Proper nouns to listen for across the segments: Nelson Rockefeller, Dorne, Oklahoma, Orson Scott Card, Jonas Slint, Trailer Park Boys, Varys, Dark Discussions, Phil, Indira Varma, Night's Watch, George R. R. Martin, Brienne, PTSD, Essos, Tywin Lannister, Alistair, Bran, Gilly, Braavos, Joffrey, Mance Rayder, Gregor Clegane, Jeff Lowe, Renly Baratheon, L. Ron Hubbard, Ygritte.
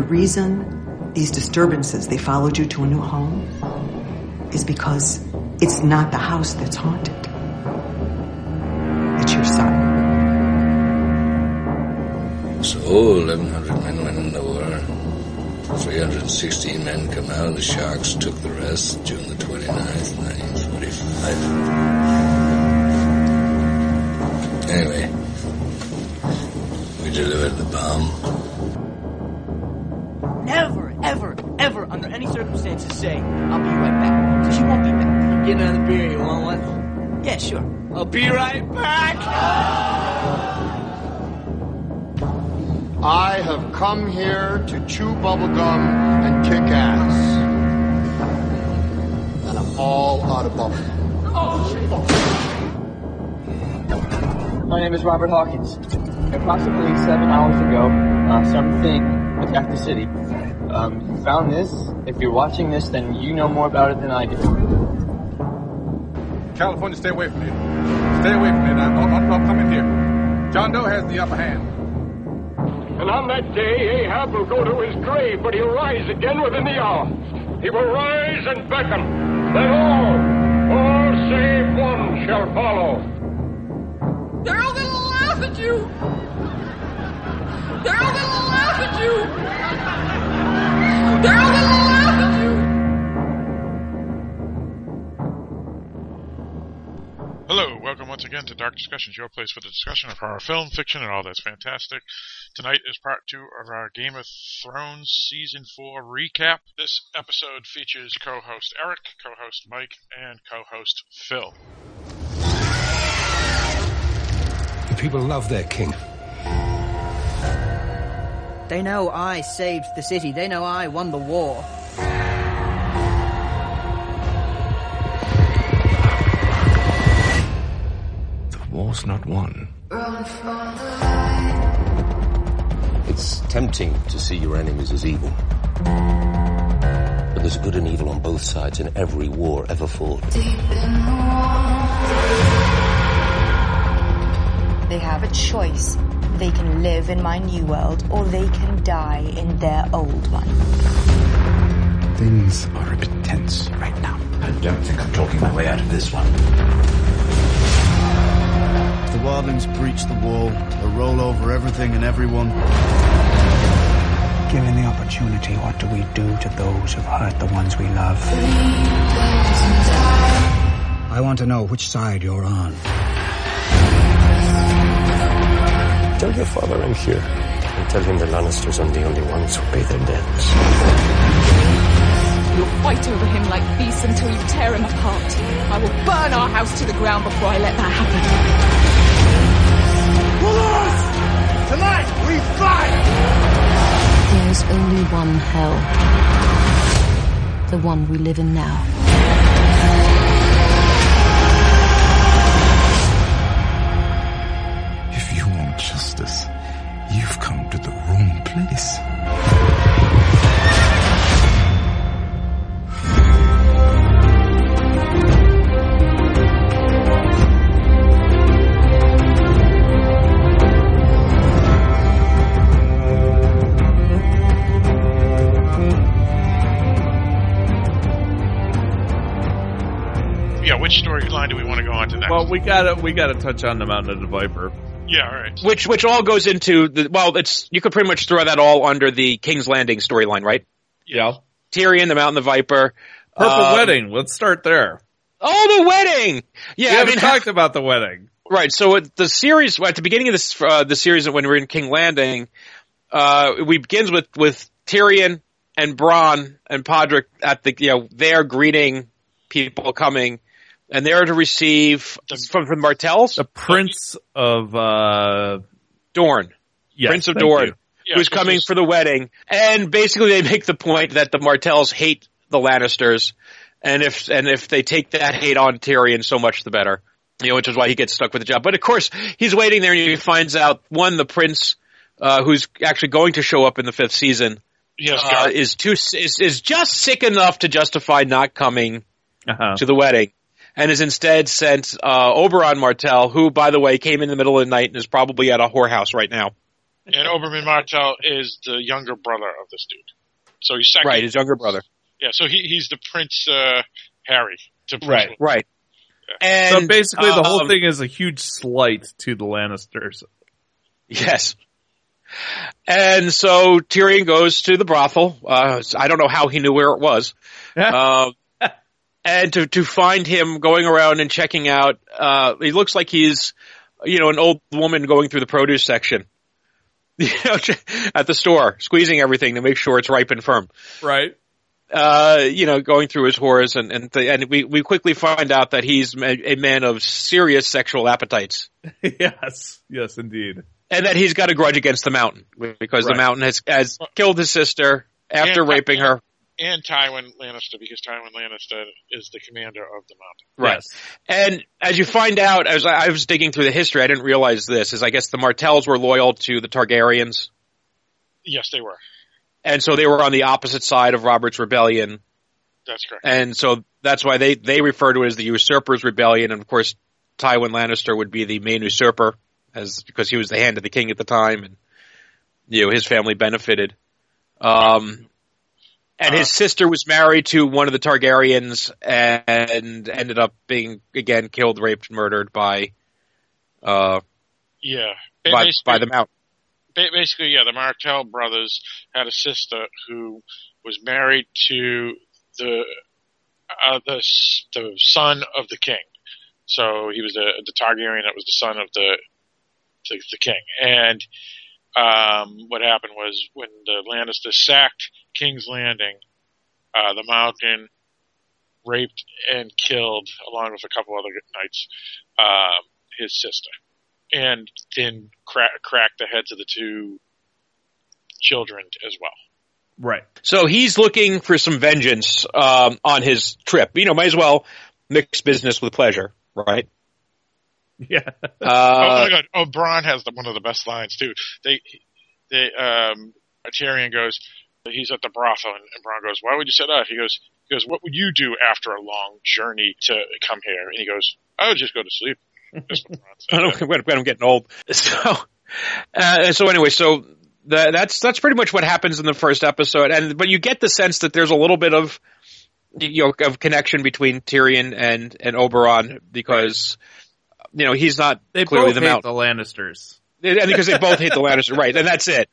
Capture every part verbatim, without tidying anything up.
the reason these disturbances, they followed you to a new home, is because it's not the house that's haunted. It's your son. So eleven hundred men went in the war. three hundred sixteen men come out. The Sharks took the rest June the twenty-ninth, nineteen forty-five. Anyway, we delivered the bomb. Never, ever, ever, under any circumstances, say, I'll be right back. Because you won't be back. Get another beer, you want one? Yeah, sure. I'll be right back! I have come here to chew bubblegum and kick ass. And I'm all out of bubblegum. Oh, my name is Robert Hawkins. Approximately seven hours ago, uh, something attacked the city. Um, you found this. If you're watching this, then you know more about it than I do. California, stay away from it. Stay away from it. I'm, I'm coming here. John Doe has the upper hand. And on that day, Ahab will go to his grave, but he'll rise again within the hour. He will rise and beckon. Then all, all save one, shall follow. They're all gonna laugh at you. They're all gonna laugh at you. They're all gonna laugh at you. Hello, welcome once again to Dark Discussions, your place for the discussion of horror film, fiction, and all that's fantastic. Tonight is part two of our Game of Thrones Season four recap. This episode features co-host Eric, co-host Mike, and co-host Phil. The people love their king. They know I saved the city. They know I won the war. The war's not won. It's tempting to see your enemies as evil. But there's good and evil on both sides in every war ever fought. They have a choice. They can live in my new world, or they can die in their old one. Things are a bit tense right now. I don't think I'm talking my way out of this one. If the wildlings breach the wall, they'll roll over everything and everyone. Given the opportunity, what do we do to those who've hurt the ones we love? I want to know which side you're on. Tell your father I'm here, and tell him the Lannisters are the only ones who pay their debts. You'll fight over him like beasts until you tear him apart. I will burn our house to the ground before I let that happen. Wolves! Tonight we fight! There's only one hell. The one we live in now. Justice, you've come to the wrong place. Yeah, which storyline do we want to go on to next? Well, we gotta we gotta touch on the Mountain of the Viper. Yeah, all right. Which which all goes into the well. It's you could pretty much throw that all under the King's Landing storyline, right? Yeah. Tyrion, the Mountain, the Viper, purple um, wedding. Let's start there. Oh, the wedding. Yeah, we haven't I mean, talked ha- about the wedding, right? So it, the series at the beginning of this uh, the series when we're in King's Landing, uh, we begins with with Tyrion and Bronn and Podrick at the you know they're greeting people coming. And they're to receive from from Martells, the Prince of uh Dorne, yes, Prince of Dorne, yeah, who's coming is... for the wedding. And basically, they make the point that the Martells hate the Lannisters, and if and if they take that hate on Tyrion, so much the better. You know, which is why he gets stuck with the job. But of course, he's waiting there, and he finds out one the Prince, uh who's actually going to show up in the fifth season, yes, uh, is too is is just sick enough to justify not coming uh-huh. to the wedding. And is instead sent uh, Oberyn Martell, who, by the way, came in the middle of the night and is probably at a whorehouse right now. And Oberyn Martell is the younger brother of this dude. So he's second. Right, his younger brother. Yeah, so he he's the Prince uh, Harry. To Prince right, William. Right. Yeah. And, so basically the um, whole thing is a huge slight to the Lannisters. Yes. And so Tyrion goes to the brothel. Uh, I don't know how he knew where it was. Uh, and to, to find him going around and checking out, uh, he looks like he's, you know, an old woman going through the produce section, you know, at the store, squeezing everything to make sure it's ripe and firm. Right. Uh, you know, going through his whores, and and, th- and we, we quickly find out that he's a man of serious sexual appetites. Yes. Yes, indeed. And that he's got a grudge against the Mountain, because right. the Mountain has, has killed his sister after and, raping her. And Tywin Lannister, because Tywin Lannister is the commander of the Mountain. Right. Yes. And as you find out, as I was digging through the history, I didn't realize this, is I guess the Martells were loyal to the Targaryens. Yes, they were. And so they were on the opposite side of Robert's Rebellion. That's correct. And so that's why they, they refer to it as the Usurper's Rebellion, and of course Tywin Lannister would be the main usurper. As because he was the hand of the king at the time, and you know his family benefited. Um, and uh, his sister was married to one of the Targaryens, and ended up being again killed, raped, murdered by, uh, yeah, by, by the Mountain. Basically, yeah, the Martell brothers had a sister who was married to the uh, the, the son of the king. So he was the, the Targaryen that was the son of the. To the king. And um, what happened was when the Lannisters sacked King's Landing, uh, the Mountain raped and killed, along with a couple other knights, uh, his sister. And then cra- cracked the heads of the two children as well. Right. So he's looking for some vengeance um, on his trip. You know, might as well mix business with pleasure, right? Yeah. Uh, oh my God! Oh, Bronn has the, one of the best lines too. They, they, um, Tyrion goes, he's at the brothel, and, and Bronn goes, "Why would you set up?" He goes, "He goes, what would you do after a long journey to come here?" And he goes, "I would just go to sleep." That's what Bronn said. I don't, when, when I'm getting old. So, uh, so anyway, so the, that's that's pretty much what happens in the first episode, and but you get the sense that there's a little bit of, you know, of connection between Tyrion and and Oberon because. You know, he's not they clearly the Mountain. They both hate the Lannisters. And because they both hate the Lannisters, right, and that's it.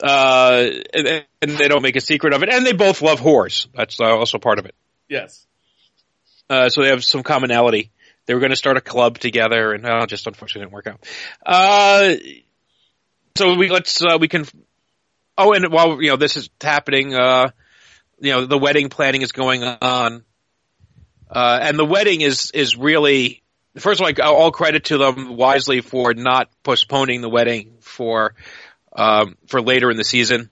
Uh, and, and they don't make a secret of it. And they both love whores. That's also part of it. Yes. Uh, so they have some commonality. They were going to start a club together, and oh, just unfortunately didn't work out. Uh, so we let's uh, we can. Oh, and while you know this is happening, uh, you know the wedding planning is going on, uh, and the wedding is is really. First of all, all credit to them wisely for not postponing the wedding for um, for later in the season.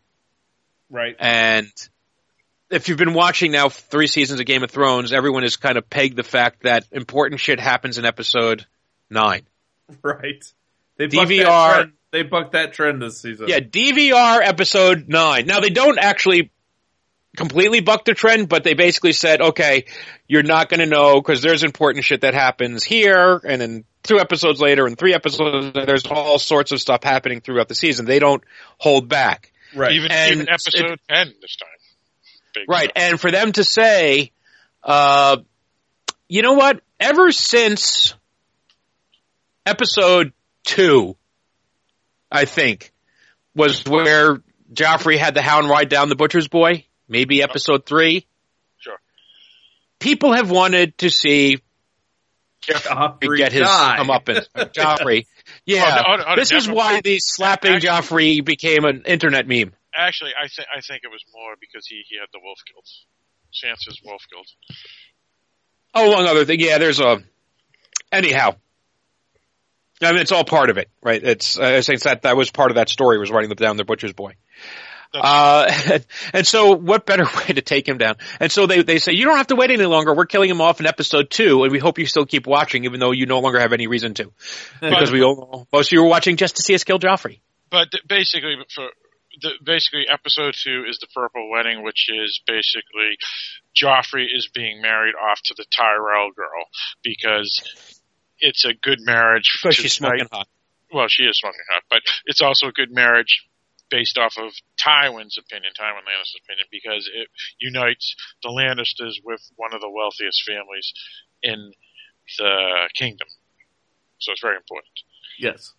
Right. And if you've been watching now three seasons of Game of Thrones, everyone has kind of pegged the fact that important shit happens in episode nine. Right. They bucked D V R. That trend. They bucked that trend this season. Yeah, D V R episode nine. Now, they don't actually completely bucked the trend, but they basically said, okay, you're not going to know because there's important shit that happens here, and then two episodes later and three episodes later, there's all sorts of stuff happening throughout the season. They don't hold back. Right. Even, even episode it, ten this time. Big right. Time. And for them to say, uh, you know what? Ever since episode two, I think, was where Joffrey had the hound ride down the butcher's boy. Maybe episode three. Sure. People have wanted to see Joffrey get his comeuppance. Joffrey. Yeah. Oh, no, oh, no, this definitely. Is why the slapping actually, Joffrey became an internet meme. Actually, I, th- I think it was more because he, he had the wolf guilt. Sansa's wolf guilt. Oh, one other thing. Yeah, there's a... Anyhow. I mean, it's all part of it, right? It's uh, I think that, that was part of that story, was riding down the butcher's boy. Uh, and so what better way to take him down? And so they, they say, you don't have to wait any longer. We're killing him off in episode two, and we hope you still keep watching, even though you no longer have any reason to. Because but, we all, most of you were watching just to see us kill Joffrey. But basically, for, the, basically episode two is the Purple Wedding, which is basically Joffrey is being married off to the Tyrell girl because it's a good marriage. Because she's smoking hot. well, she is strong in heart, but it's also a good marriage based off of Tywin's opinion, Tywin Lannister's opinion, because it unites the Lannisters with one of the wealthiest families in the kingdom. So it's very important. Yes.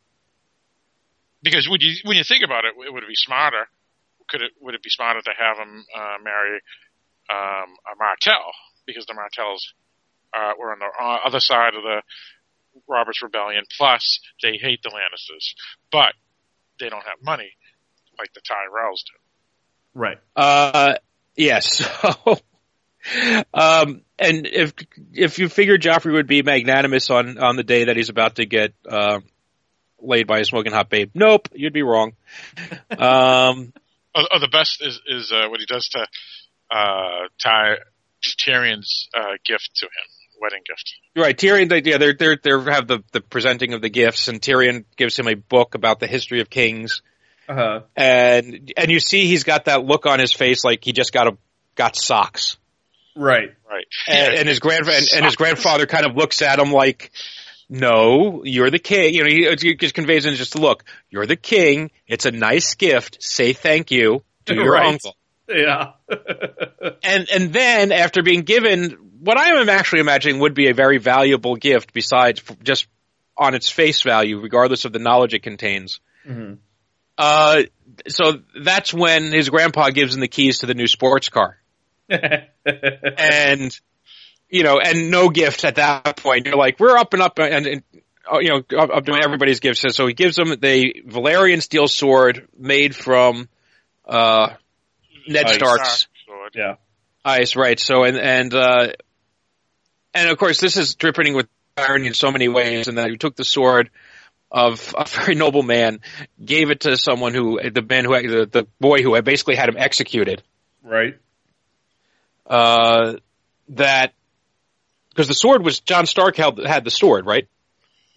Because would you, when you think about it, would it be smarter? Could it would it be smarter to have him uh, marry um, a Martell? Because the Martells uh, were on the other side of the Robert's Rebellion. Plus, they hate the Lannisters, but they don't have money like the Tyrells do. Right. Uh, yes. Yeah, so, um, and if if you figure Joffrey would be magnanimous on, on the day that he's about to get uh, laid by a smoking hot babe, nope, you'd be wrong. um, oh, oh, the best is is uh, what he does to uh, Ty Tyrion's uh, gift to him. Wedding gift. Right. Tyrion, they, yeah, they're, they're, they're have the, the presenting of the gifts, and Tyrion gives him a book about the history of kings. Uh-huh. And, and you see he's got that look on his face like he just got a, got socks. Right. Right. And, yeah, and his grand, and, and his grandfather kind of looks at him like, no, you're the king. You know, he, he just conveys in just a look. You're the king. It's a nice gift. Say thank you to your right. uncle. Yeah. and and then after being given what I am actually imagining would be a very valuable gift, besides just on its face value, regardless of the knowledge it contains. Mm-hmm. Uh, so that's when his grandpa gives him the keys to the new sports car, and you know, and no gift at that point. You're like, we're up and up, and, and you know, up, up doing everybody's gifts. So he gives him the Valyrian steel sword made from. Uh, Ned Ice. Stark's Sword. Yeah. Ice, right. So, and, and, uh, and of course, this is dripping with irony in so many ways, and that he took the sword of a very noble man, gave it to someone who, the man who, the, the boy who had basically had him executed. Right. Uh, that, because the sword was, John Stark held, had the sword, right?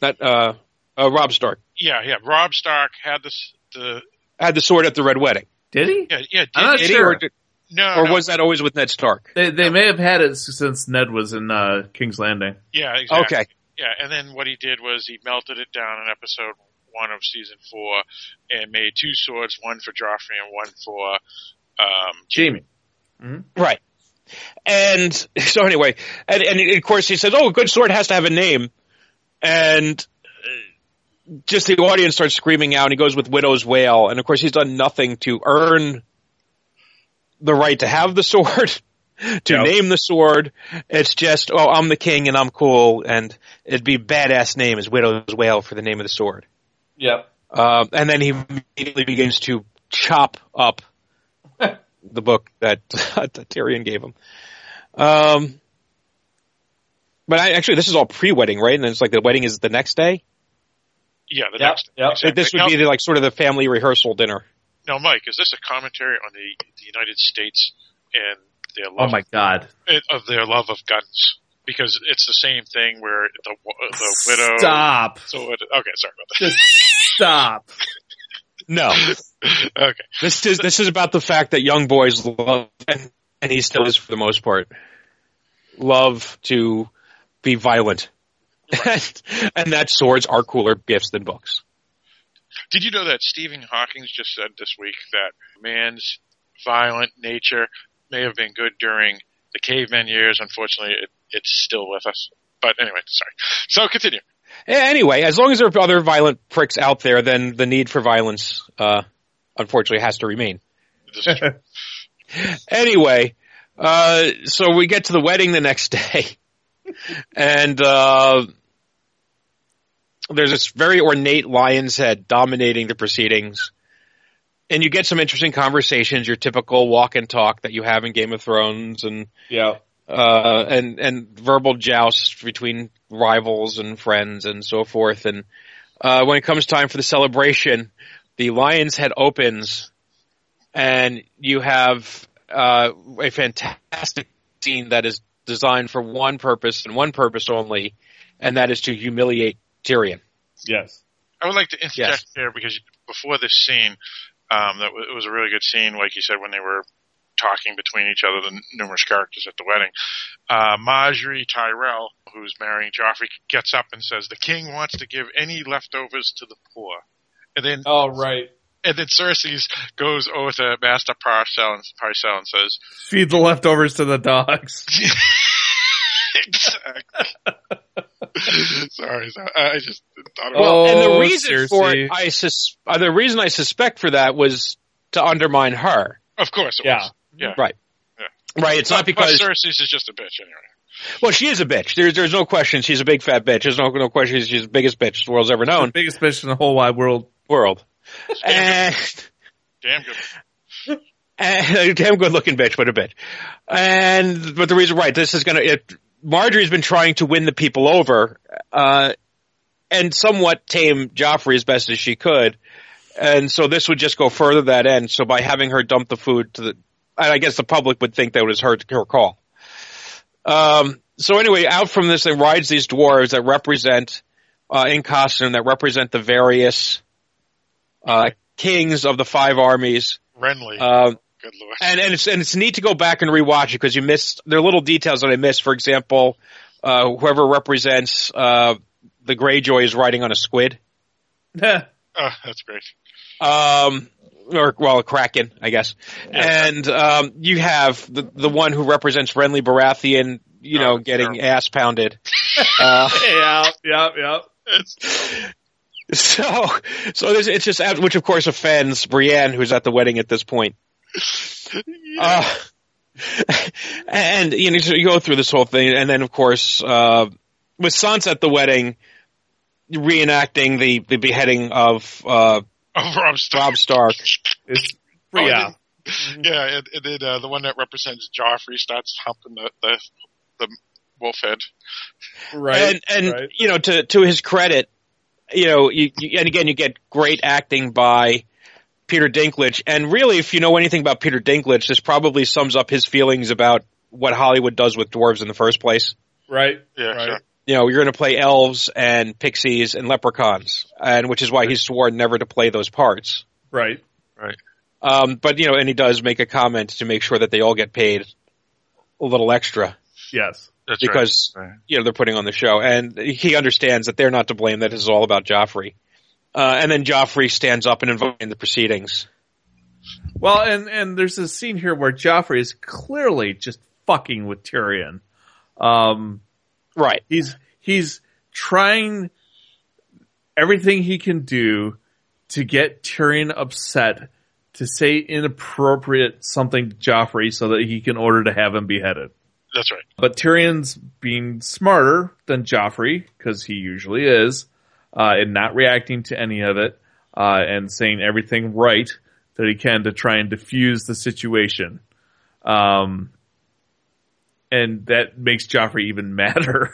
Not, uh, uh, Robb Stark. Yeah, yeah. Robb Stark had the, the, had the sword at the Red Wedding. Did he? Yeah, yeah did, I'm not did sure. He or, did, no, or no. was that always with Ned Stark? They, they no. may have had it since Ned was in uh, King's Landing. Yeah, exactly. Okay. Yeah, and then what he did was he melted it down in episode one of season four and made two swords, one for Joffrey and one for um, Jamie. Jamie. Mm-hmm. Right. And so anyway, and, and of course he says, oh, a good sword has to have a name. And just the audience starts screaming out, and he goes with Widow's Wail. And, of course, he's done nothing to earn the right to have the sword, to yep. name the sword. It's just, oh, I'm the king, and I'm cool, and it'd be a badass name is Widow's Wail for the name of the sword. Yep. Uh, and then he immediately begins to chop up the book that, that Tyrion gave him. Um, but I, actually, this is all pre-wedding, right? And then it's like the wedding is the next day? Yeah, the yep, next yep. Exactly. This would now, be the, like sort of the family rehearsal dinner. Now, Mike, is this a commentary on the, the United States and their love? Oh my God, of, of their love of guns? Because it's the same thing where the the widow. Stop. So it, okay, sorry about that. Just stop. No. Okay. This is this is about the fact that young boys love, and, and he still is for the most part, love to be violent. Right. And that swords are cooler gifts than books. Did you know that Stephen Hawking just said this week that man's violent nature may have been good during the caveman years? Unfortunately, it, it's still with us. But anyway, sorry. So continue. Anyway, as long as there are other violent pricks out there, then the need for violence, uh, unfortunately, has to remain. This is true. Anyway, uh, so we get to the wedding the next day. And uh, there's this very ornate lion's head dominating the proceedings. And you get some interesting conversations, your typical walk and talk that you have in Game of Thrones, and yeah, uh, and, and verbal jousts between rivals and friends and so forth. And uh, when it comes time for the celebration, the lion's head opens, and you have uh, a fantastic scene that is designed for one purpose and one purpose only, and that is to humiliate Tyrion. Yes. I would like to interject yes. here because before this scene, um, that w- it was a really good scene, like you said, when they were talking between each other, the numerous characters at the wedding. Uh, Marjorie Tyrell, who's marrying Joffrey, gets up and says, the king wants to give any leftovers to the poor. And then, oh, right. And then Cersei goes over to Master Parcell and, Parcell and says, feed the leftovers to the dogs. Exactly. Sorry, so I just thought about well, it. And the reason Cersei. for it, I sus- uh, the reason I suspect for that was to undermine her. Of course it yeah. was. Yeah. Right. Yeah. Right, it's but, not because... Cersei's is just a bitch anyway. Well, she is a bitch. There's there's no question she's a big fat bitch. There's no, no question she's the biggest bitch the world's ever known. The biggest bitch in the whole wide world. World. Damn good. Damn good. And a damn good-looking bitch, but a bitch. And but the reason, right? This is gonna. It, Marjorie's been trying to win the people over, uh, and somewhat tame Joffrey as best as she could. And so this would just go further that end. So by having her dump the food to the, and I guess the public would think that was her her call. Um. So anyway, out from this, they rides these dwarves that represent uh, in costume that represent the various uh, kings of the five armies. Renly. Uh, Good Lord. And, and it's and it's neat to go back and rewatch it because you missed there are little details that I missed. For example, uh, whoever represents uh, the Greyjoy is riding on a squid. Oh, that's great. Um, or well, a kraken, I guess. Yeah. And um, you have the the one who represents Renly Baratheon, you know, oh, getting terrible. ass pounded. uh, yeah, yeah, yeah. It's So, so this, it's just, which of course offends Brienne, who's at the wedding at this point. Yeah. Uh, and, you know, you go through this whole thing. And then, of course, uh, with Sansa at the wedding, reenacting the, the beheading of, uh, oh, Robb Stark. Robb Stark. Is, oh, yeah. And then, yeah. And, and then, uh, the one that represents Joffrey starts humping the, the, the wolf head. Right. And, and right. you know, to, to his credit, You know, you, you, and again, you get great acting by Peter Dinklage. And really, if you know anything about Peter Dinklage, this probably sums up his feelings about what Hollywood does with dwarves in the first place. Right. Yeah. Right. Sure. You know, you're going to play elves and pixies and leprechauns, and which is why he swore never to play those parts. Right. Right. Um, but, you know, and he does make a comment to make sure that they all get paid a little extra. Yes. That's because, right. Right. you know, they're putting on the show. And he understands that they're not to blame, that this is all about Joffrey. Uh, and then Joffrey stands up and invites in the proceedings. Well, and, and there's a scene here where Joffrey is clearly just fucking with Tyrion. Um, right. He's, he's trying everything he can do to get Tyrion upset, to say inappropriate something to Joffrey so that he can order to have him beheaded. That's right. But Tyrion's being smarter than Joffrey, because he usually is, uh, and not reacting to any of it, uh, and saying everything right that he can to try and defuse the situation. Um, and that makes Joffrey even madder.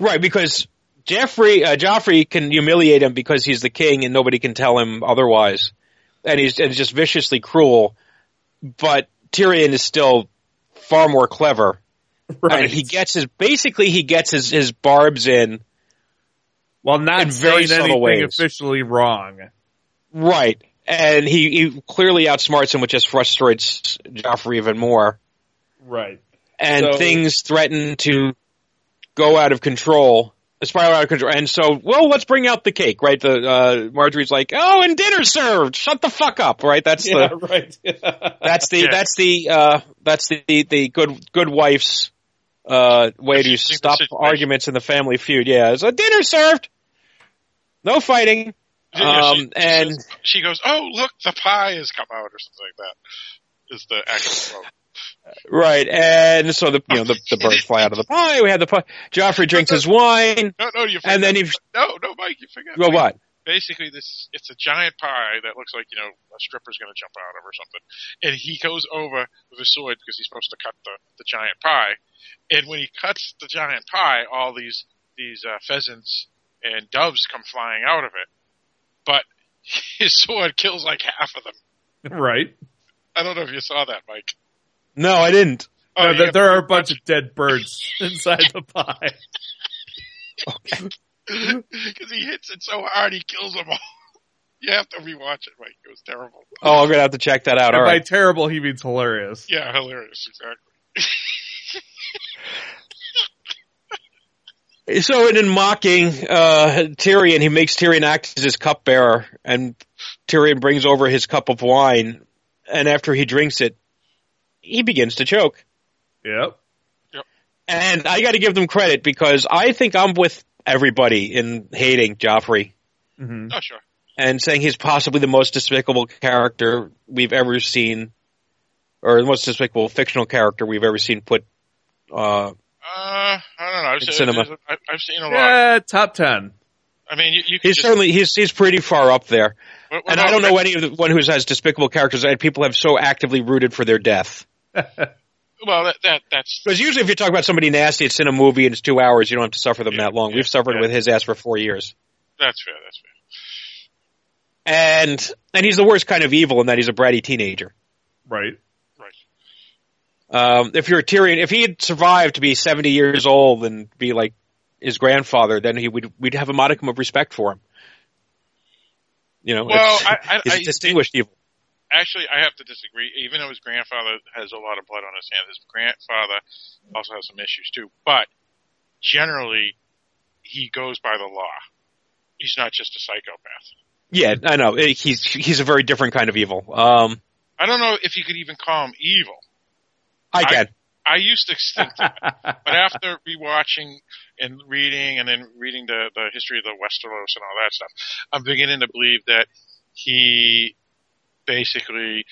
Right, because Joffrey, uh, Joffrey can humiliate him because he's the king and nobody can tell him otherwise. And he's, and he's just viciously cruel. But Tyrion is still far more clever. Right. And he gets his, basically he gets his, his barbs in. Well, not in very saying anything ways. Officially wrong. Right. And he, he clearly outsmarts him, which just frustrates Joffrey even more. Right. And so, things threaten to go out of control, spiral out of control. And so, well, let's bring out the cake, right? The, uh, Marjorie's like, oh, and dinner served. Shut the fuck up, right? That's yeah, the, right. that's the, yeah. that's the, uh, that's the, the good, good wife's, uh, way to stop arguments in the family feud. Yeah. It's a dinner served. No fighting. Yeah, um, she, and she goes, oh, look, the pie has come out or something like that. Is the actual quote. Right, and so the you know the, the birds fly out of the pie. We had the pie. Joffrey drinks his wine. No, no, you forgot, and then he no, no, Mike, you forgot. Well, what? Basically, this it's a giant pie that looks like you know a stripper's going to jump out of or something. And he goes over with his sword because he's supposed to cut the, the giant pie. And when he cuts the giant pie, all these these uh, pheasants and doves come flying out of it. But his sword kills like half of them. Right. I don't know if you saw that, Mike. No, I didn't. Oh, no, yeah, there are a bunch of dead birds inside the pie. Because he hits it so hard, he kills them all. You have to rewatch it, Mike. It was terrible. Oh, I'm gonna have to check that out. And all by right. Terrible, he means hilarious. Yeah, hilarious, exactly. So, in mocking uh, Tyrion, he makes Tyrion act as his cupbearer, and Tyrion brings over his cup of wine, and after he drinks it, he begins to choke. Yep. Yep. And I got to give them credit because I think I'm with everybody in hating Joffrey. Mm-hmm. Oh, sure. And saying he's possibly the most despicable character we've ever seen, or the most despicable fictional character we've ever seen put uh, uh, I don't know. I've in seen, cinema. I've, I've seen a lot. Yeah, top ten. I mean, you, you he's just, certainly he's he's pretty far up there. What, what and I don't know any of the one who has despicable characters that people have so actively rooted for their death. Well, that, that that's because usually if you talk about somebody nasty, it's in a movie and it's two hours. You don't have to suffer them yeah, that long. Yeah, We've suffered yeah. with his ass for four years. That's fair. That's fair. And and he's the worst kind of evil in that he's a bratty teenager. Right. Right. Um, if you're a Tyrion, if he had survived to be seventy years old and be like his grandfather, then he would we'd have a modicum of respect for him. You know, well, it's, I, I, he's I, a distinguished I, evil. Actually, I have to disagree. Even though his grandfather has a lot of blood on his hands, his grandfather also has some issues too. But generally, he goes by the law. He's not just a psychopath. Yeah, I know. He's he's a very different kind of evil. Um, I don't know if you could even call him evil. I can. I, I used to think that. But after rewatching and reading and then reading the, the history of the Westeros and all that stuff, I'm beginning to believe that he basically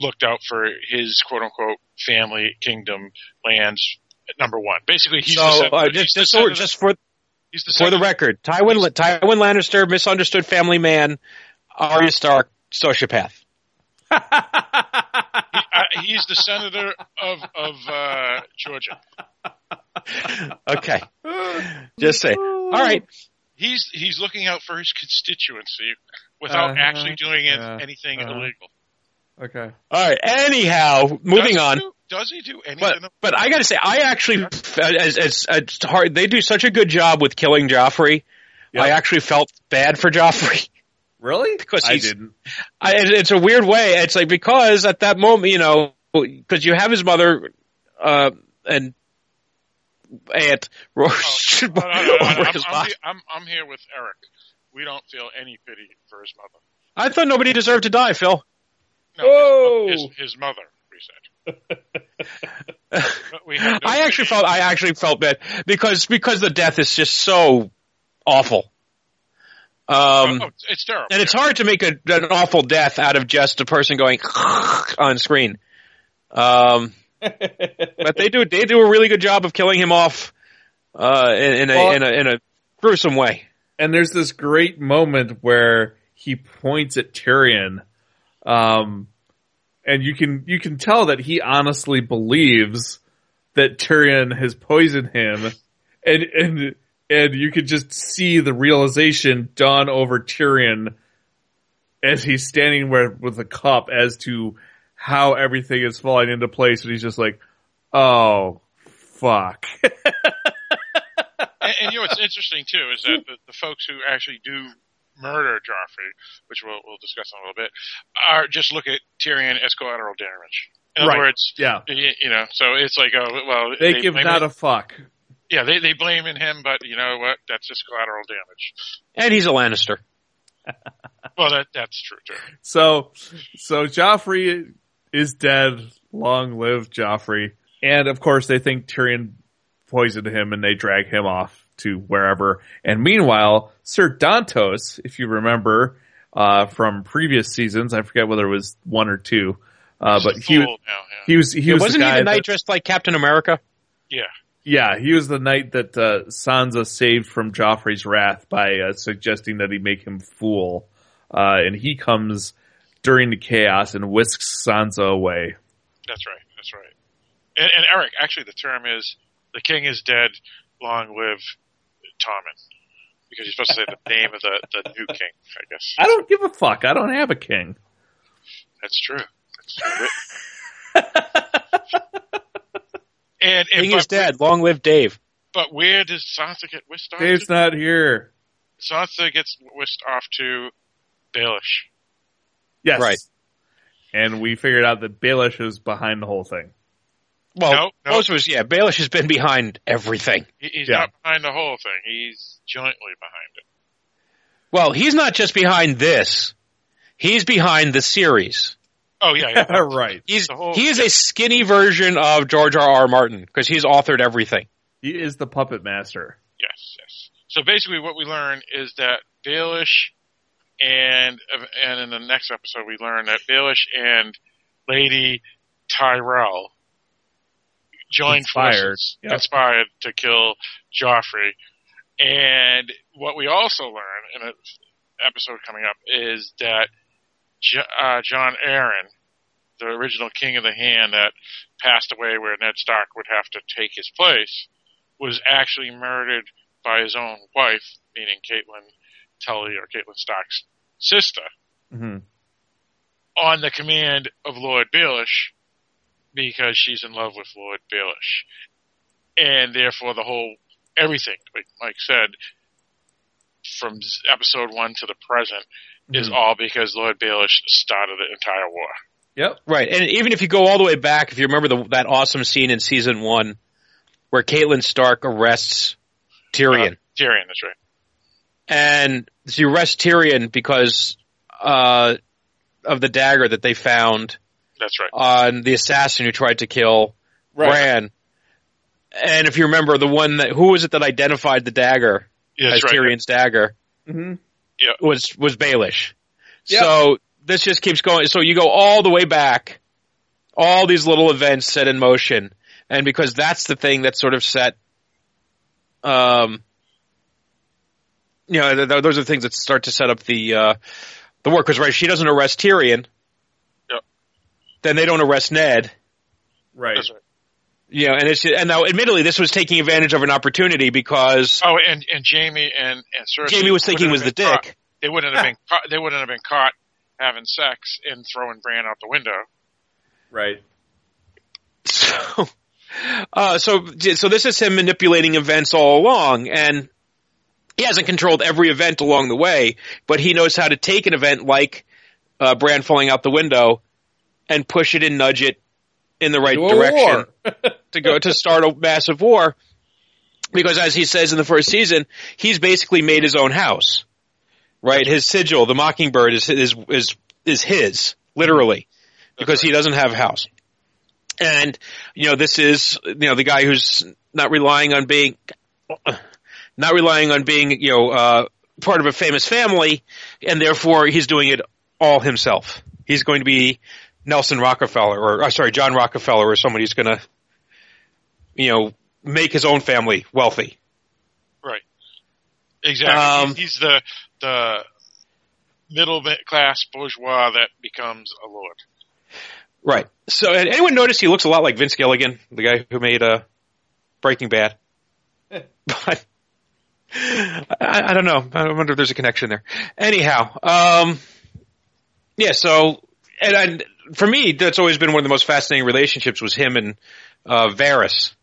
looked out for his quote-unquote family, kingdom, lands, number one. Basically, he's so, the senator, uh, just, he's the just for – He's the For the record, Tywin Tywin Lannister, misunderstood family man, Arya Stark, sociopath. he, uh, he's the senator of of uh, Georgia. Okay, just say all right. He's he's looking out for his constituency without uh-huh, actually doing yeah, anything uh-huh. illegal. Okay. All right. Anyhow, moving on. Do, does he do anything? But, but I got to say, I actually, as, as, as hard, they do such a good job with killing Joffrey. Yep. I actually felt bad for Joffrey. Really? Because I didn't. I, it's a weird way. It's like because at that moment, you know, because you have his mother uh, and aunt. Oh, no, no, no, no, I'm, I'm, I'm, I'm here with Eric. We don't feel any pity for his mother. I thought nobody deserved to die, Phil. No, his, his, his mother, we said. we no I actually felt I actually felt bad because because the death is just so awful. Um, oh, oh, it's terrible, and it's hard to make a, an awful death out of just a person going on screen. Um, but they do they do a really good job of killing him off uh, in, in, a, well, in a in a gruesome way. And there's this great moment where he points at Tyrion. Um, and you can, you can tell that he honestly believes that Tyrion has poisoned him, and, and, and you could just see the realization dawn over Tyrion as he's standing where, with a cup as to how everything is falling into place, and he's just like, oh, fuck. and, and you know what's interesting too is that the, the folks who actually do murder Joffrey, which we'll, we'll discuss in a little bit, are just look at Tyrion as collateral damage. In other right. words, yeah. you, you know, so it's like, oh, well, they, they give not him. a fuck. Yeah, they they blame in him, but you know what? That's just collateral damage. And he's a Lannister. Well, that that's true too. So, so Joffrey is dead. Long live Joffrey. And of course, they think Tyrion poisoned him, and they drag him off to wherever. And meanwhile, Ser Dantos, if you remember uh, from previous seasons, I forget whether it was one or two, uh, but he, now, yeah. he was he yeah, was wasn't the guy he the knight that, dressed like Captain America? Yeah, yeah, he was the knight that uh, Sansa saved from Joffrey's wrath by uh, suggesting that he make him fool, uh, and he comes during the chaos and whisks Sansa away. That's right. That's right. And, and Eric, actually, the term is "the king is dead, long live Tommen," because you're supposed to say the name of the, the new king, I guess. I don't give a fuck. I don't have a king. That's true. That's true. and, and king but, is dead. Long live Dave. But where does Sansa get whisked off Dave's to? Dave's not here. Sansa gets whisked off to Baelish. Yes. Right. And we figured out that Baelish is behind the whole thing. Well, no, no. most of us, yeah, Baelish has been behind everything. He's yeah. not behind the whole thing. He's jointly behind it. Well, he's not just behind this. He's behind the series. Oh, yeah, yeah. Right. He's, whole, he is yeah. a skinny version of George R. R. Martin, because he's authored everything. He is the puppet master. Yes, yes. So basically what we learn is that Baelish and, and in the next episode we learn that Baelish and Lady Tyrell joined inspired. forces, yep. inspired to kill Joffrey. And what we also learn in an episode coming up is that Jo- uh, John Arryn, the original King of the Hand that passed away where Ned Stark would have to take his place, was actually murdered by his own wife, meaning Catelyn Tully or Catelyn Stark's sister, mm-hmm. on the command of Lord Baelish, because she's in love with Lord Baelish. And therefore the whole, everything, like Mike said, from episode one to the present, is all because Lord Baelish started the entire war. Yep. Right. And even if you go all the way back, if you remember the, that awesome scene in season one where Catelyn Stark arrests Tyrion. Uh, Tyrion, that's right. And she arrests Tyrion because uh, of the dagger that they found. That's right. On the assassin who tried to kill right. Bran. And if you remember the one that, who was it that identified the dagger yeah, as right. Tyrion's dagger? Mm-hmm. Yep. Was was Baelish. Yep. So this just keeps going. So you go all the way back, all these little events set in motion, and because that's the thing that sort of set, um, you know, th- th- those are the things that start to set up the uh, the war. Because right, if she doesn't arrest Tyrion, yep. then they don't arrest Ned, right? That's right. You know, and it's and now, admittedly, this was taking advantage of an opportunity because oh, and, and Jamie and, and Cersei Jamie was thinking was the caught. dick. They wouldn't have yeah. been caught, they wouldn't have been caught having sex and throwing Bran out the window, right? So, uh, so so this is him manipulating events all along, and he hasn't controlled every event along the way, but he knows how to take an event like uh, Bran falling out the window and push it and nudge it in the right direction to go to start a massive war, because as he says in the first season, he's basically made his own house, right? His sigil, the Mockingbird, is is is is his literally, because he doesn't have a house, and you know this is you know the guy who's not relying on being, not relying on being you know uh, part of a famous family, and therefore he's doing it all himself. He's going to be Nelson Rockefeller, or uh, sorry, John Rockefeller, or somebody who's going to, you know, make his own family wealthy. Right. Exactly. Um, He's the the middle class bourgeois that becomes a lord. Right. So, had anyone noticed he looks a lot like Vince Gilligan, the guy who made uh, Breaking Bad? But I, I don't know. I wonder if there's a connection there. Anyhow, um, yeah. So, and I. For me, that's always been one of the most fascinating relationships was him and uh, Varys,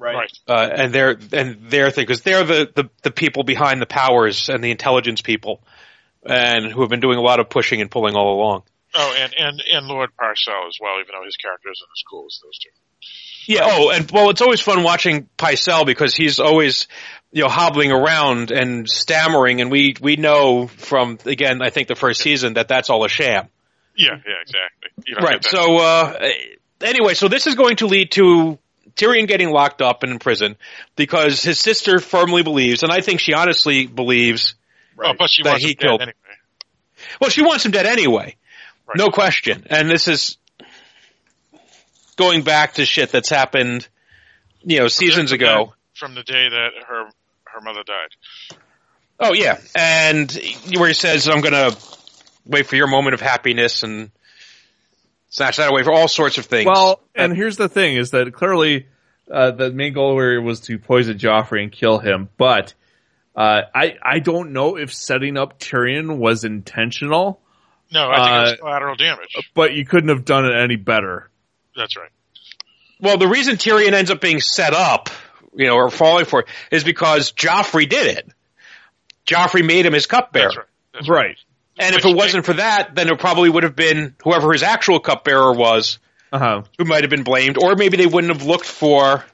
right? Uh, and their and their thing, because they're the, the, the people behind the powers and the intelligence people, and who have been doing a lot of pushing and pulling all along. Oh, and, and, and Lord Parcell as well, even though his character isn't as cool as those two. Yeah. Oh, and well, it's always fun watching Parcell because he's always you know hobbling around and stammering, and we we know from again, I think the first season that that's all a sham. Yeah, yeah, exactly. You know, right, so uh, anyway, so this is going to lead to Tyrion getting locked up and in prison because his sister firmly believes, and I think she honestly believes right. oh, but she that wants he him killed. Dead anyway. Well, she wants him dead anyway, right. no question. And this is going back to shit that's happened, you know, seasons from ago. Day, from the day that her her mother died. Oh, yeah, and where he says, I'm going to wait for your moment of happiness and snatch that away for all sorts of things. Well, and here's the thing is that clearly uh, the main goal was to poison Joffrey and kill him. But uh, I I don't know if setting up Tyrion was intentional. No, I think uh, it was collateral damage. But you couldn't have done it any better. That's right. Well, the reason Tyrion ends up being set up, you know, or falling for it, is because Joffrey did it. Joffrey made him his cupbearer. That's right. That's right. right. And if it wasn't for that, then it probably would have been whoever his actual cupbearer was uh-huh. who might have been blamed, or maybe they wouldn't have looked for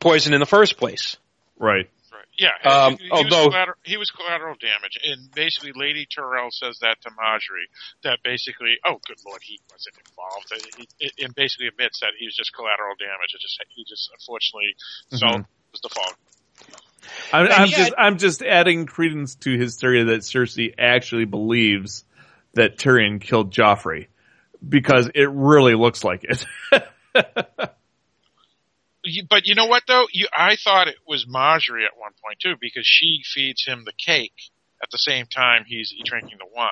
poison in the first place. Right. Right. Yeah. Um, he, he although was he was collateral damage, and basically Lady Tyrell says that to Marjorie, that basically, oh, good Lord, he wasn't involved, and, he, and basically admits that he was just collateral damage. It just he just unfortunately mm-hmm. so it was the fault. I'm, I'm yeah, just I'm just adding credence to his theory that Cersei actually believes that Tyrion killed Joffrey, because it really looks like it. But you know what though? You, I thought it was Marjorie at one point too, because she feeds him the cake at the same time he's drinking the wine.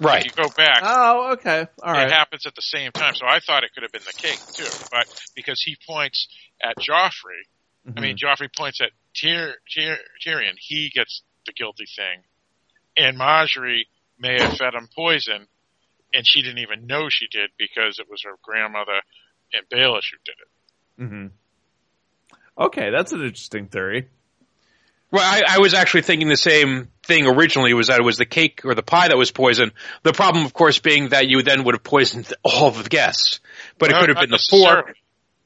Right. If you go back. Oh, okay. All right. It happens at the same time, so I thought it could have been the cake too, but because he points at Joffrey. I mean, Joffrey points at Tyr- Tyr- Tyrion. He gets the guilty thing. And Marjorie may have fed him poison, and she didn't even know she did because it was her grandmother and Baelish who did it. Mm-hmm. Okay, that's an interesting theory. Well, I, I was actually thinking the same thing originally, was that it was the cake or the pie that was poison. The problem, of course, being that you then would have poisoned all of the guests. But well, it could have been the fork.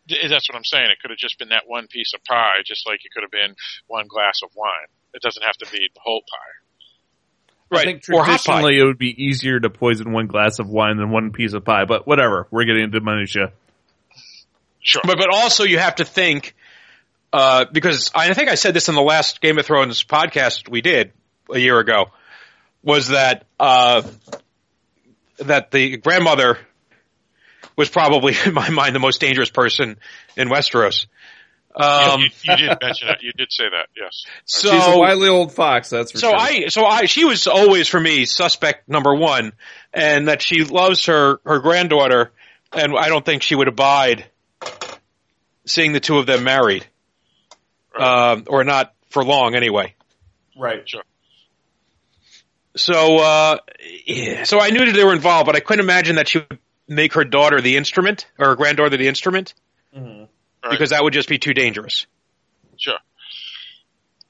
That's what I'm saying. It could have just been that one piece of pie, just like it could have been one glass of wine. It doesn't have to be the whole pie. Right. I think traditionally it would be easier to poison one glass of wine than one piece of pie, but whatever. We're getting into minutia. Sure. But, but also you have to think, uh, because I think I said this in the last Game of Thrones podcast we did a year ago, was that uh, that the grandmother – was probably, in my mind, the most dangerous person in Westeros. Um, you, you did mention that. You did say that, yes. So, she's a wily old fox, that's for so sure. I, so I, she was always, for me, suspect number one, and that she loves her, her granddaughter, and I don't think she would abide seeing the two of them married. Right. Um, or not for long, anyway. Right, sure. So, uh, yeah. So I knew that they were involved, but I couldn't imagine that she would make her daughter the instrument, or her granddaughter the instrument, mm-hmm. right. because that would just be too dangerous. Sure.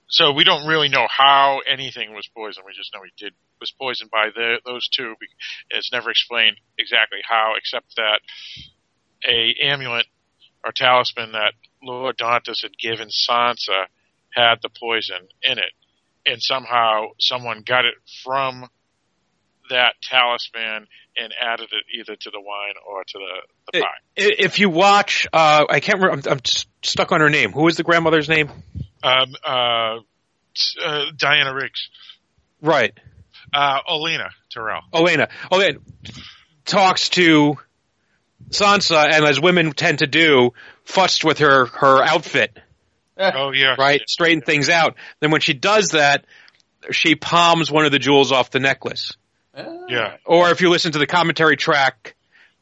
So we don't really know how anything was poisoned. We just know he did was poisoned by the, those two. It's never explained exactly how, except that a amulet or talisman that Lord Dantas had given Sansa had the poison in it, and somehow someone got it from that talisman and added it either to the wine or to the, the pie. If you watch, uh, I can't remember, I'm, I'm stuck on her name. Who was the grandmother's name? Um, uh, uh, Diana Riggs. Right. Uh, Olenna Tyrell. Olenna. Olenna talks to Sansa, and as women tend to do, fussed with her, her outfit. Oh, yeah. Right? Yeah. Straighten yeah. things out. Then when she does that, she palms one of the jewels off the necklace. Yeah. Or if you listen to the commentary track,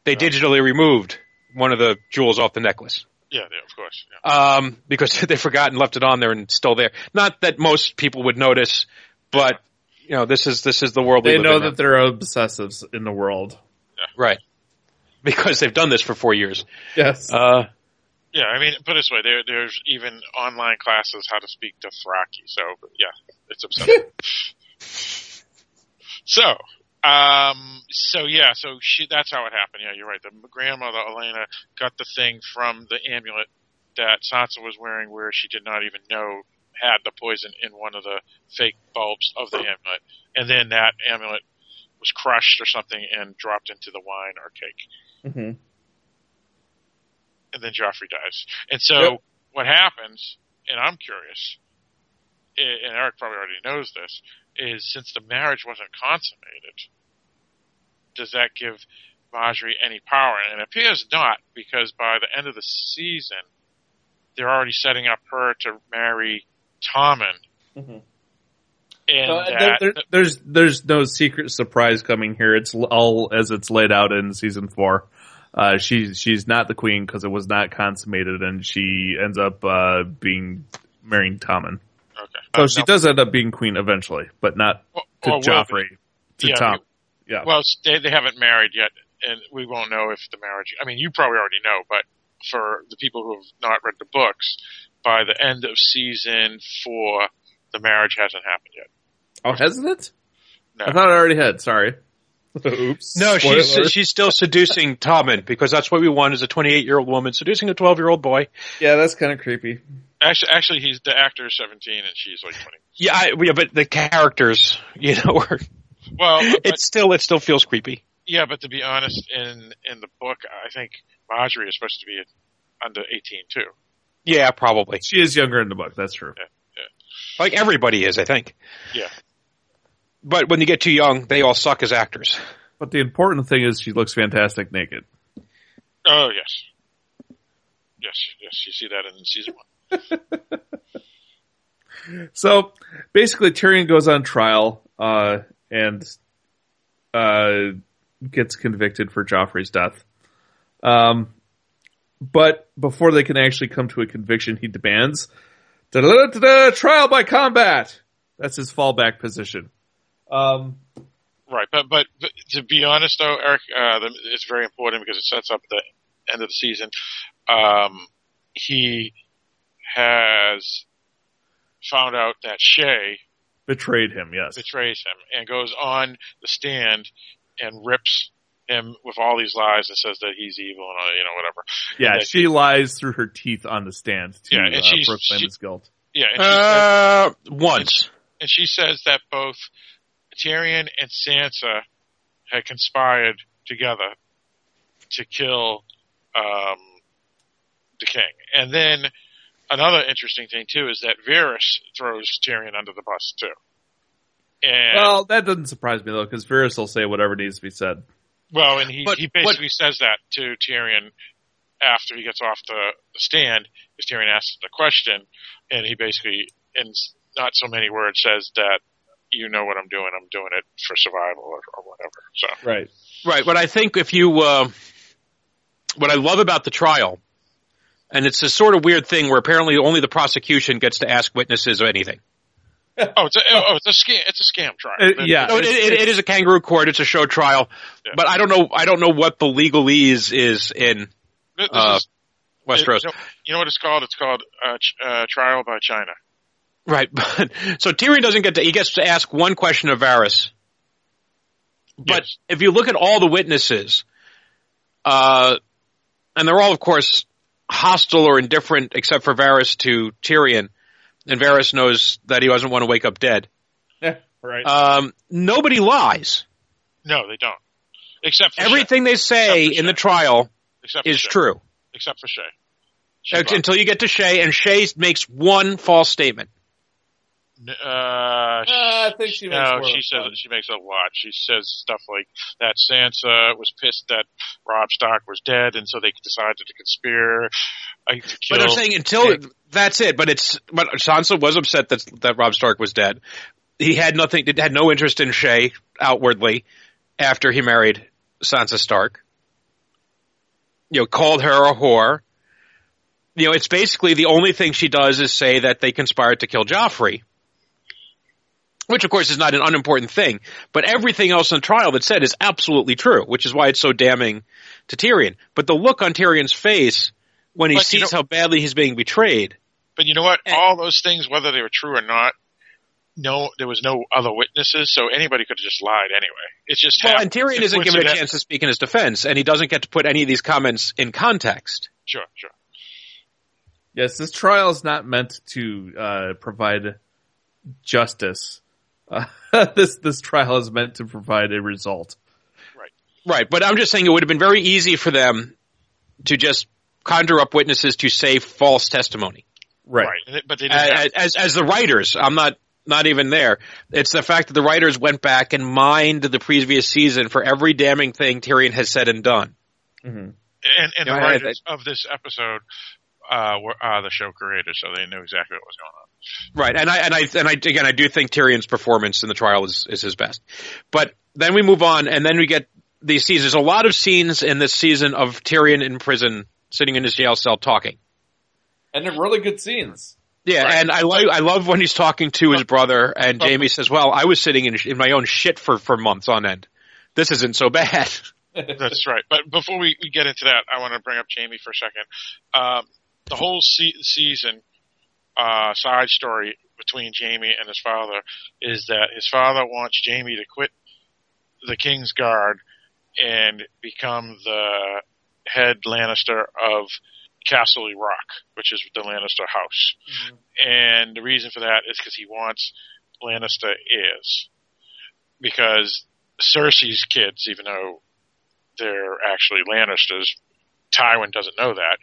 they yeah. digitally removed one of the jewels off the necklace. Yeah, yeah of course. Yeah. Um, because they forgot and left it on there and it's still there. Not that most people would notice, but you know, this is this is the world they we live know in that now. There are obsessives in the world. Yeah. Right. Because they've done this for four years. Yes. Uh, yeah, I mean, put it this way, there there's even online classes how to speak Dothraki, so yeah, it's obsessive. So Um, so yeah, so she, that's how it happened. Yeah, you're right. The grandmother, Olenna, got the thing from the amulet that Sansa was wearing where she did not even know had the poison in one of the fake bulbs of the amulet. And then that amulet was crushed or something and dropped into the wine or cake. Mm-hmm. And then Joffrey dies. And so yep. what happens, and I'm curious, and Eric probably already knows this, is since the marriage wasn't consummated, does that give Marjorie any power? And it appears not, because by the end of the season, they're already setting up her to marry Tommen. Mm-hmm. And uh, that, there, there, there's there's no secret surprise coming here. It's all as it's laid out in season four. Uh, she she's not the queen because it was not consummated, and she ends up uh, being marrying Tommen. Okay. So um, she no, does end up being queen eventually, but not well, to well, Joffrey, to yeah, Tom. We, yeah. Well, they, they haven't married yet, and we won't know if the marriage – I mean, you probably already know, but for the people who have not read the books, by the end of season four, the marriage hasn't happened yet. Oh, hasn't it? No. I thought I already had. Sorry. Oops. No, she's, she's still seducing Tommen, because that's what we want, is a twenty-eight-year-old woman seducing a twelve-year-old boy. Yeah, that's kind of creepy. Actually, actually, he's the actor is seventeen and she's like twenty. Yeah, I, yeah, but the characters, you know, are, well, but, it's still it still feels creepy. Yeah, but to be honest, in in the book, I think Marjorie is supposed to be under eighteen too. Yeah, probably. She is younger in the book. That's true. Yeah, yeah. Like everybody is, I think. Yeah. But when you get too young, they all suck as actors. But the important thing is she looks fantastic naked. Oh, yes. Yes, yes. You see that in season one. So, basically, Tyrion goes on trial uh, and uh, gets convicted for Joffrey's death. Um, but before they can actually come to a conviction, he demands, da-da-da-da-da, trial by combat! That's his fallback position. Um, right, but, but but to be honest though, Eric, uh, the, it's very important because it sets up the end of the season. Um, he has found out that Shay betrayed him. Yes, betrays him, and goes on the stand and rips him with all these lies and says that he's evil and you know whatever. Yeah, she he, lies through her teeth on the stand to yeah, uh, proclaim she, his guilt. Yeah, and she uh, says, once, and she says that both Tyrion and Sansa had conspired together to kill um, the king. And then another interesting thing, too, is that Varys throws Tyrion under the bus, too. And, well, that doesn't surprise me, though, because Varys will say whatever needs to be said. Well, and he, but, he basically but, says that to Tyrion after he gets off the stand, because Tyrion asks the question, and he basically, in not so many words, says that, you know what I'm doing. I'm doing it for survival or, or whatever. So right, right. But I think if you, uh, what I love about the trial, and it's this sort of weird thing where apparently only the prosecution gets to ask witnesses or anything. oh, it's a, oh, it's a scam. It's a scam trial. It, yeah, no, it, it, it, it is a kangaroo court. It's a show trial. Yeah. But I don't know. I don't know what the legalese is in uh, is, Westeros. It, you, know, you know what it's called? It's called uh, ch- uh, trial by China. Right, but so Tyrion doesn't get to, he gets to ask one question of Varys. But yes. If you look at all the witnesses, uh, and they're all, of course, hostile or indifferent, except for Varys to Tyrion, and Varys knows that he doesn't want to wake up dead. Yeah, right. Um, nobody lies. No, they don't. Except for everything Shay. They say in Shay. The trial except is Shay. True. Except for Shay. She Until you get to Shay, and Shay makes one false statement. Uh, uh, I think she makes no, she says she makes a lot. She says stuff like that Sansa was pissed that Robb Stark was dead, and so they decided to conspire. Uh, to kill but I'm saying until it, that's it. But it's but Sansa was upset that that Robb Stark was dead. He had nothing. Had no interest in Shay outwardly after he married Sansa Stark. You know, called her a whore. You know, it's basically the only thing she does is say that they conspired to kill Joffrey. Which, of course, is not an unimportant thing. But everything else in the trial that's said is absolutely true, which is why it's so damning to Tyrion. But the look on Tyrion's face when he but sees you know, how badly he's being betrayed. But you know what? And, all those things, whether they were true or not, no, there was no other witnesses, so anybody could have just lied anyway. It's just well, and Tyrion isn't given a chance to speak in his defense, and he doesn't get to put any of these comments in context. Sure, sure. Yes, this trial is not meant to uh, provide justice. Uh, this this trial is meant to provide a result. Right. Right, but I'm just saying it would have been very easy for them to just conjure up witnesses to say false testimony. Right. right. But they didn't as, as as the writers, I'm not not even there. It's the fact that the writers went back and mined the previous season for every damning thing Tyrion has said and done. Mm-hmm. And, and you know, the writers I, I, of this episode uh, were uh, the show creators, so they knew exactly what was going on. Right, and I and I and I again I do think Tyrion's performance in the trial is, is his best, but then we move on and then we get these scenes. There's a lot of scenes in this season of Tyrion in prison, sitting in his jail cell talking, and they're really good scenes. Yeah, right. And I like I love when he's talking to his brother, and Jamie says, "Well, I was sitting in in my own shit for, for months on end. This isn't so bad." That's right. But before we get into that, I want to bring up Jamie for a second. Um, the whole se- season. Uh, side story between Jamie and his father is that his father wants Jamie to quit the King's Guard and become the head Lannister of Castle Rock, which is the Lannister house. Mm-hmm. And the reason for that is because he wants Lannister heirs. Because Cersei's kids, even though they're actually Lannisters, Tywin doesn't know that.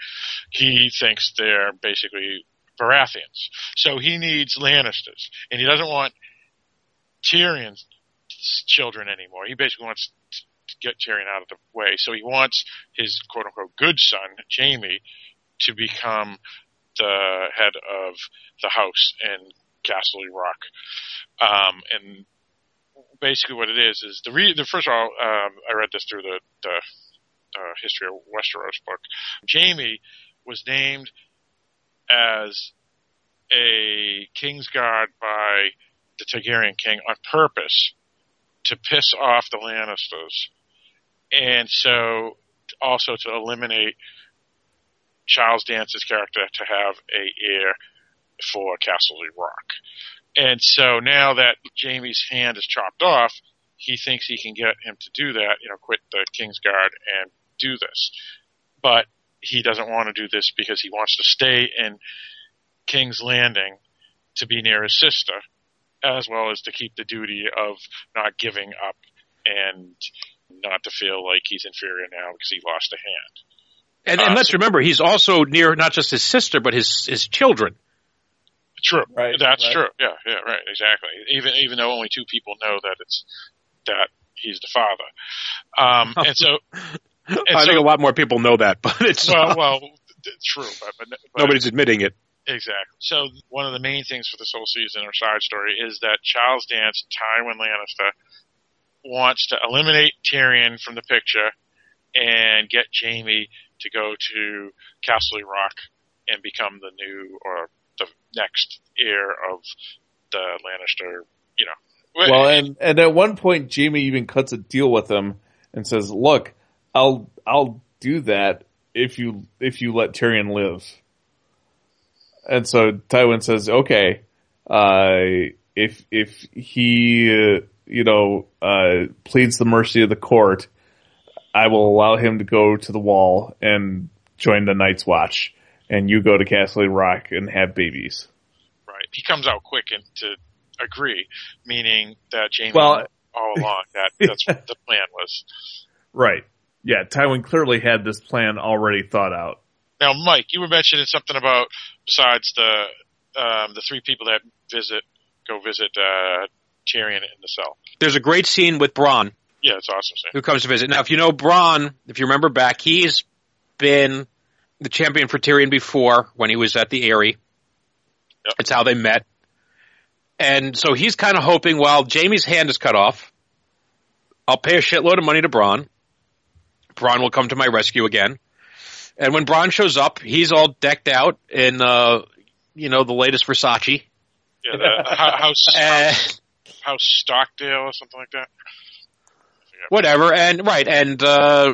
He thinks they're basically Baratheons. So he needs Lannisters. And he doesn't want Tyrion's children anymore. He basically wants to get Tyrion out of the way. So he wants his quote-unquote good son, Jaime, to become the head of the house in Castle Rock. Um, and basically what it is is the, re- the first of all, um, I read this through the, the uh, History of Westeros book. Jaime was named as a Kingsguard by the Targaryen king on purpose to piss off the Lannisters, and so also to eliminate Charles Dance's character to have a heir for Castle Rock. And so now that Jaime's hand is chopped off, he thinks he can get him to do that, you know, quit the Kingsguard and do this. But he doesn't want to do this because he wants to stay in King's Landing to be near his sister, as well as to keep the duty of not giving up and not to feel like he's inferior now because he lost a hand. And, and uh, let's so, remember, he's also near not just his sister, but his his children. True. Right, That's right. true. Yeah, yeah, right, exactly. Even even though only two people know that it's that he's the father. Um, and so and I so, think a lot more people know that, but it's well, not. well, true, but, but, but nobody's admitting it. Exactly. So one of the main things for this whole season or side story is that Charles Dance, Tywin Lannister, wants to eliminate Tyrion from the picture and get Jaime to go to Castle Rock and become the new or the next heir of the Lannister, you know. Well, and, and at one point, Jaime even cuts a deal with him and says, look, I'll I'll do that if you if you let Tyrion live. And so Tywin says, okay, uh, if, if he, uh, you know, uh, pleads the mercy of the court, I will allow him to go to the wall and join the Night's Watch, and you go to Castle Rock and have babies. Right. He comes out quick and to agree, meaning that Jaime well, all along, that that's what the plan was. Right. Yeah. Tywin clearly had this plan already thought out. Now, Mike, you were mentioning something about besides the um, the three people that visit go visit uh, Tyrion in the cell. There's a great scene with Bronn. Yeah, it's awesome. Scene. Who comes to visit? Now, if you know Bronn, if you remember back, he's been the champion for Tyrion before when he was at the Eyrie. Yep. It's how they met, and so he's kind of hoping, well, Jaime's hand is cut off, I'll pay a shitload of money to Bronn. Bronn will come to my rescue again. And when Bronn shows up, he's all decked out in, uh, you know, the latest Versace. Yeah, the house, house, house Stockdale or something like that. Whatever, and right, and uh,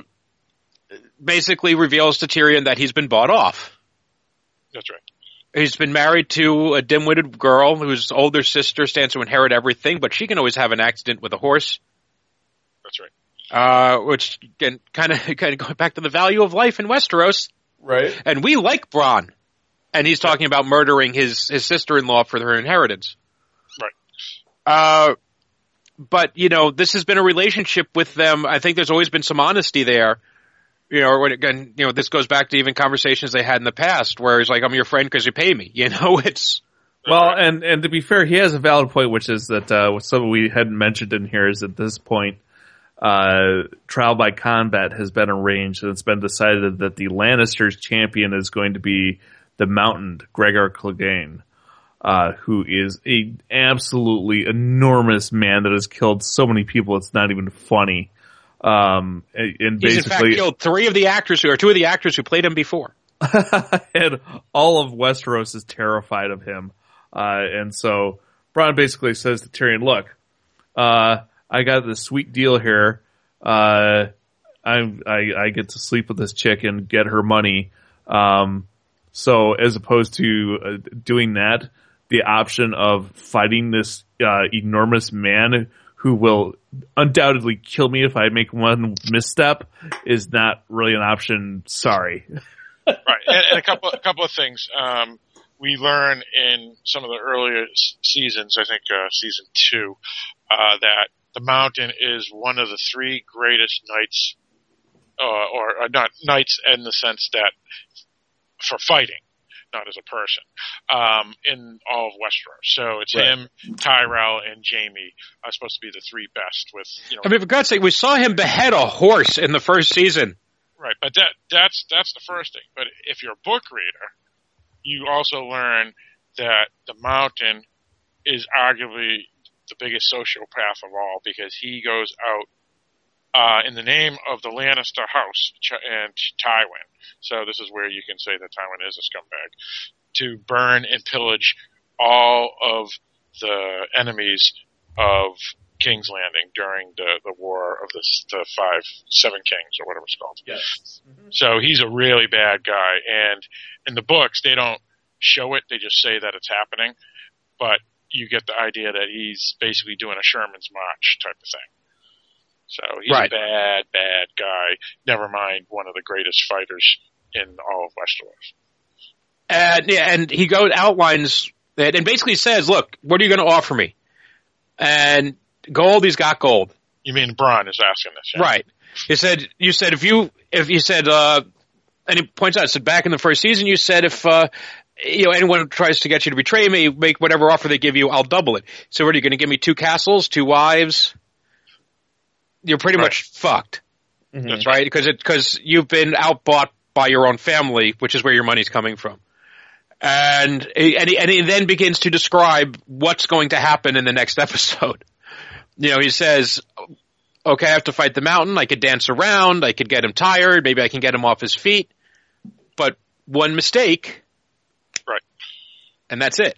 basically reveals to Tyrion that he's been bought off. That's right. He's been married to a dim-witted girl whose older sister stands to inherit everything, but she can always have an accident with a horse. That's right. Uh, which and kind of kind of going back to the value of life in Westeros, right? And we like Bronn, and he's talking about murdering his, his sister-in-law for her inheritance, right? Uh, but you know, this has been a relationship with them. I think there's always been some honesty there. You know, when it, and, you know, this goes back to even conversations they had in the past, where he's like, "I'm your friend because you pay me." You know, it's well, and and to be fair, he has a valid point, which is that uh, what some we hadn't mentioned in here is at this point. Uh, trial by combat has been arranged, and it's been decided that the Lannisters' champion is going to be the Mountained, Gregor Clegane, uh, who is an absolutely enormous man that has killed so many people it's not even funny. Um, and basically, he's in fact killed three of the actors who, or two of the actors who played him before. And all of Westeros is terrified of him. Uh, and so Bronn basically says to Tyrion, look, uh, I got this sweet deal here. Uh, I, I I get to sleep with this chick and get her money. Um, so as opposed to uh, doing that, the option of fighting this uh, enormous man who will undoubtedly kill me if I make one misstep is not really an option. Sorry. Right. And, and a couple, a couple of things. Um, we learn in some of the earlier seasons, I think uh, season two, uh, that the mountain is one of the three greatest knights, uh, or uh, not knights in the sense that for fighting, not as a person, um, in all of Westeros. So it's right. Him, Tyrell, and Jamie are supposed to be the three best. With you know, I mean, for God's sake, we saw him behead a horse in the first season. Right, but that that's that's the first thing. But if you're a book reader, you also learn that the mountain is arguably the biggest sociopath of all because he goes out uh, in the name of the Lannister house and Tywin. So this is where you can say that Tywin is a scumbag, to burn and pillage all of the enemies of King's Landing during the, the War of the, the Five, Seven Kings or whatever it's called. Yes. Mm-hmm. So he's a really bad guy. And in the books, they don't show it. They just say that it's happening. But you get the idea that he's basically doing a Sherman's March type of thing. So he's right. a bad, bad guy. Never mind one of the greatest fighters in all of Westeros. And, yeah, and he goes outlines that and basically says, look, what are you going to offer me? And gold, he's got gold. You mean Bronn is asking this. Yeah. Right. He said, you said, if you, if you said, uh, and he points out, said back in the first season, you said, if, uh, you know, anyone tries to get you to betray me, make whatever offer they give you, I'll double it. So what are you going to give me? Two castles, two wives? You're pretty right. much fucked. Mm-hmm. That's right. Because it, because you've been outbought by your own family, which is where your money's coming from. And, and he, and he then begins to describe what's going to happen in the next episode. You know, he says, okay, I have to fight the mountain. I could dance around. I could get him tired. Maybe I can get him off his feet. But one mistake. Right. And that's it.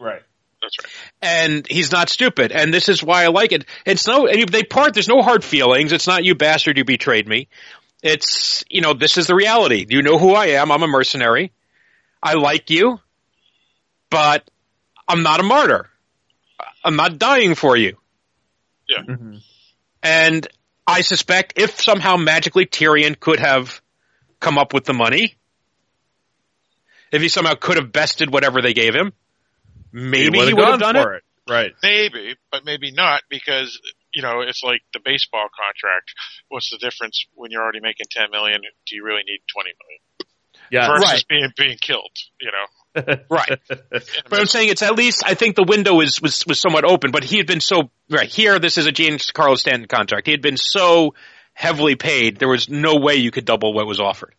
Right. That's right. And he's not stupid. And this is why I like it. It's no, and they part, there's no hard feelings. It's not you bastard, you betrayed me. It's, you know, this is the reality. You know who I am. I'm a mercenary. I like you, but I'm not a martyr. I'm not dying for you. Yeah. Mm-hmm. And I suspect if somehow magically Tyrion could have come up with the money, if he somehow could have bested whatever they gave him, maybe he, he would have done it. it. Right. Maybe, but maybe not because, you know, it's like the baseball contract. What's the difference when you're already making ten million dollars? Do you really need twenty million dollars? Yeah. Versus right. being, being killed, you know. Right. But I'm saying it's at least, I think the window is, was, was somewhat open, but he had been so, right here, this is a Giancarlo Stanton contract. He had been so heavily paid, there was no way you could double what was offered.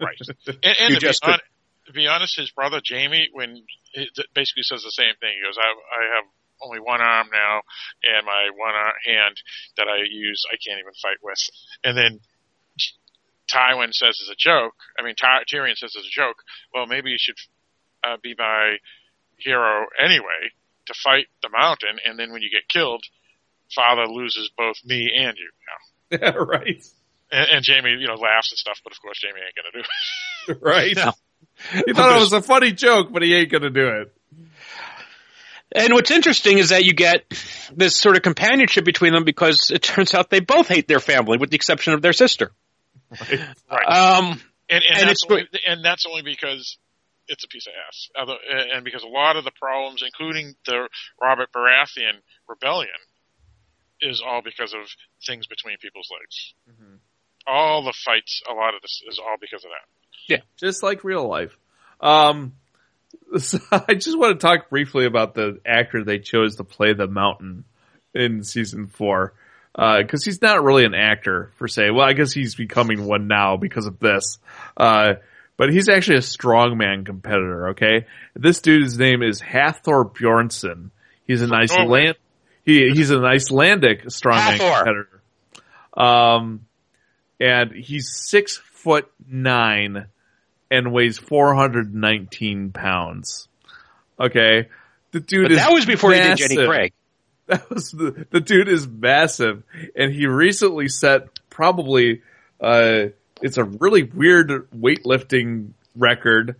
Right. And, and to, be on, to be honest, his brother Jamie, when he basically says the same thing, he goes, I, I have only one arm now, and my one arm, hand that I use, I can't even fight with. And then Tywin says as a joke, I mean, Ty, Tyrion says as a joke, well, maybe you should Uh, be my hero anyway to fight the mountain, and then when you get killed, father loses both me and you. you know? Yeah, right. And, and Jamie, you know, laughs and stuff, but of course Jamie ain't gonna do it. Right. No. He thought it was a funny joke, but he ain't gonna do it. And what's interesting is that you get this sort of companionship between them because it turns out they both hate their family, with the exception of their sister. Right. Right. Um, and, and, and, that's only, and that's only because it's a piece of ass. And because a lot of the problems, including the Robert Baratheon rebellion, is all because of things between people's legs. Mm-hmm. All the fights, a lot of this is all because of that. Yeah. Just like real life. Um, so I just want to talk briefly about the actor they chose to play the mountain in season four. Uh, cause he's not really an actor per se. Well, I guess he's becoming one now because of this. Uh, But he's actually a strongman competitor, okay? This dude's name is Hathor Bjornsson. He's an Iceland he he's an Icelandic strongman competitor. Um and he's six foot nine and weighs four hundred nineteen pounds. Okay. The dude but is that was before massive. He did Jenny Craig. That was the the dude is massive, and he recently set probably uh It's a really weird weightlifting record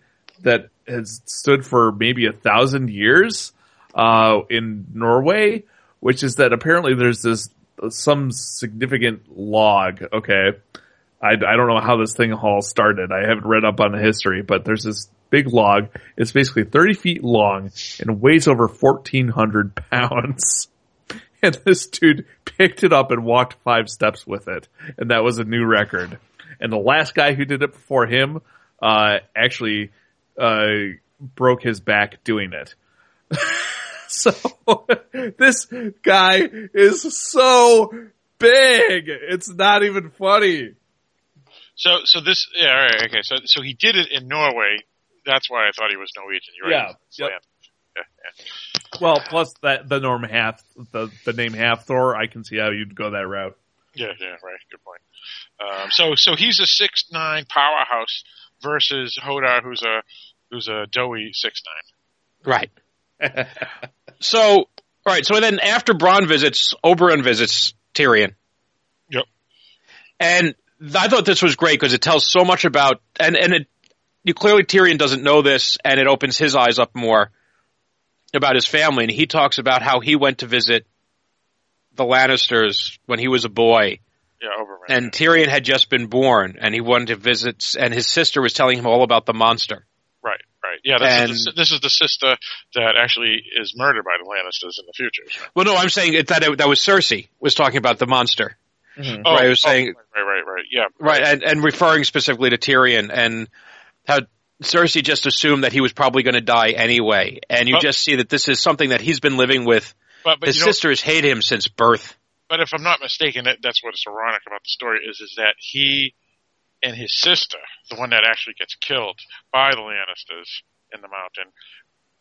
that has stood for maybe a thousand years uh, in Norway, which is that apparently there's this some significant log. Okay, I, I don't know how this thing all started. I haven't read up on the history, but there's this big log. It's basically thirty feet long and weighs over fourteen hundred pounds. And this dude picked it up and walked five steps with it. And that was a new record. And the last guy who did it before him uh, actually uh, broke his back doing it. So this guy is so big. It's not even funny. So so this – yeah, all right, okay. So so he did it in Norway. That's why I thought he was Norwegian. You're right. Yeah. Yep. Yeah, yeah. Well, plus that the norm half the, the name Halfthor, I can see how you'd go that route. Yeah, yeah, right. Good point. Um, so, so he's a six nine powerhouse versus Hodor, who's a who's a doughy six nine. Right. So, all right. So then, after Bronn visits, Oberyn visits Tyrion. Yep. And I thought this was great because it tells so much about, and and it you clearly Tyrion doesn't know this, and it opens his eyes up more about his family, and he talks about how he went to visit the Lannisters when he was a boy. Yeah, Oberyn. And Tyrion had just been born, and he wanted to visit, and his sister was telling him all about the monster. Right, right. Yeah, this, and, is, the, this is the sister that actually is murdered by the Lannisters in the future. Well, no, I'm saying it, that it, that was Cersei was talking about the monster. Mm-hmm. Oh, right, I was saying, oh, right, right, right, yeah. Right, and, and referring specifically to Tyrion, and how Cersei just assumed that he was probably going to die anyway, and you but, just see that this is something that he's been living with. But, but his sisters hate him since birth. But if I'm not mistaken, that, that's what's ironic about the story is is that he and his sister, the one that actually gets killed by the Lannisters in the mountain,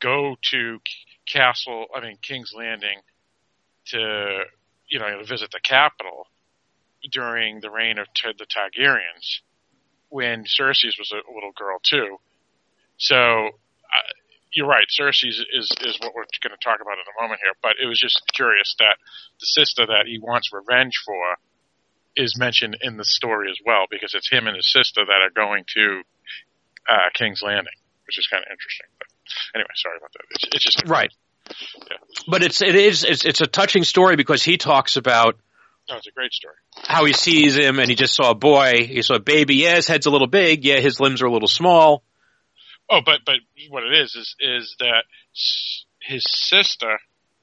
go to Castle, I mean King's Landing, to you know to visit the capital during the reign of t- the Targaryens. When Cersei's was a little girl too, so uh, you're right. Cersei's is is what we're going to talk about in a moment here. But it was just curious that the sister that he wants revenge for is mentioned in the story as well, because it's him and his sister that are going to uh, King's Landing, which is kind of interesting. But anyway, sorry about that. It's, it's just right, yeah. But it's it is it's, it's a touching story because he talks about. Oh, it's a great story. How he sees him, and he just saw a boy. He saw a baby. Yeah, his head's a little big. Yeah, his limbs are a little small. Oh, but but what it is is is that his sister,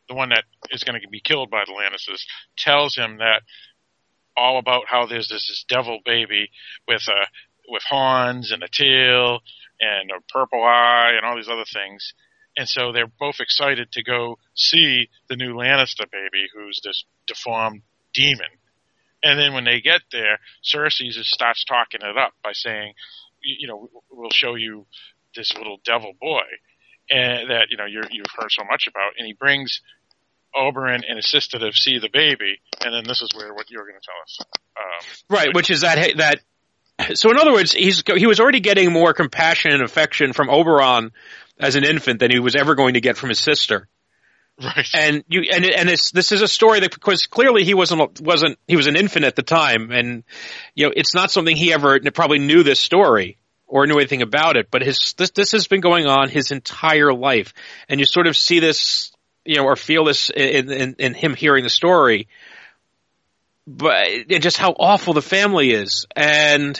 the one that is going to be killed by the Lannisters, tells him that all about how there's this, this devil baby with a with horns and a tail and a purple eye and all these other things. And so they're both excited to go see the new Lannister baby, who's this deformed demon. And then when they get there, Cersei just starts talking it up by saying, you know, we'll show you this little devil boy and that, you know, you're, you've heard so much about. And he brings Oberyn and his sister to see the baby. And then this is where what you're going to tell us. Um, right, which, which is that that. So in other words, he's he was already getting more compassion and affection from Oberon as an infant than he was ever going to get from his sister. Right. And you and and it's, this is a story that because clearly he wasn't wasn't he was an infant at the time, and you know it's not something he ever probably knew this story or knew anything about it. But his this this has been going on his entire life, and you sort of see this, you know, or feel this in in, in him hearing the story, but and just how awful the family is, and.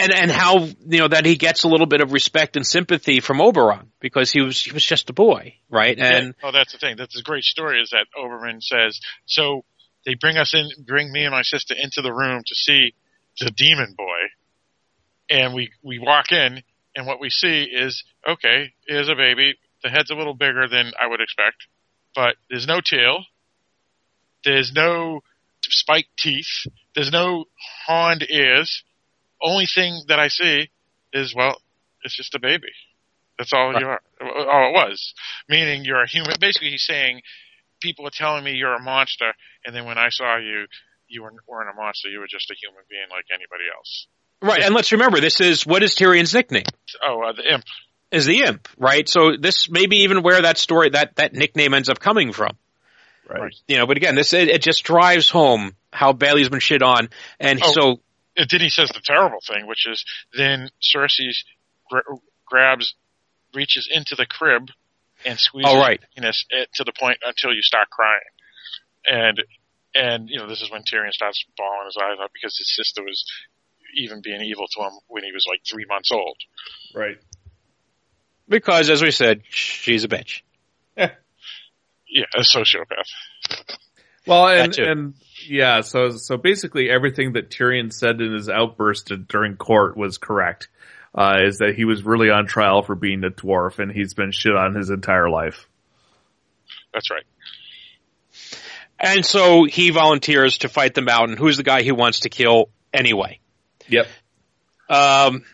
And and how you know that he gets a little bit of respect and sympathy from Oberon because he was he was just a boy, right? And yeah. Oh, that's the thing. That's a great story. Is that Oberon says so? They bring us in, bring me and my sister into the room to see the demon boy, and we we walk in, and what we see is okay. Here's a baby. The head's a little bigger than I would expect, but there's no tail. There's no spiked teeth. There's no horned ears. Only thing that I see is, well, it's just a baby. That's all right. You are. All it was. Meaning you're a human. Basically, he's saying, people are telling me you're a monster, and then when I saw you, you weren't a monster. You were just a human being like anybody else. Right, and let's remember, this is, what is Tyrion's nickname? Oh, uh, the Imp. Is the Imp, right? So this may be even where that story, that, that nickname ends up coming from. Right. You know, but again, this it, it just drives home how Bailey's been shit on, and oh. so... then he says the terrible thing, which is then Cersei gra- grabs, reaches into the crib and squeezes oh, right. you know, to the point until you start crying. And, and you know, this is when Tyrion starts bawling his eyes out because his sister was even being evil to him when he was like three months old. Right. Because, as we said, she's a bitch. Yeah, yeah, a sociopath. Well, and, and yeah, so so basically everything that Tyrion said in his outburst during court was correct. Uh, is that he was really on trial for being a dwarf, and he's been shit on his entire life. That's right. And so he volunteers to fight them out, and who's the guy he wants to kill anyway? Yep. Um,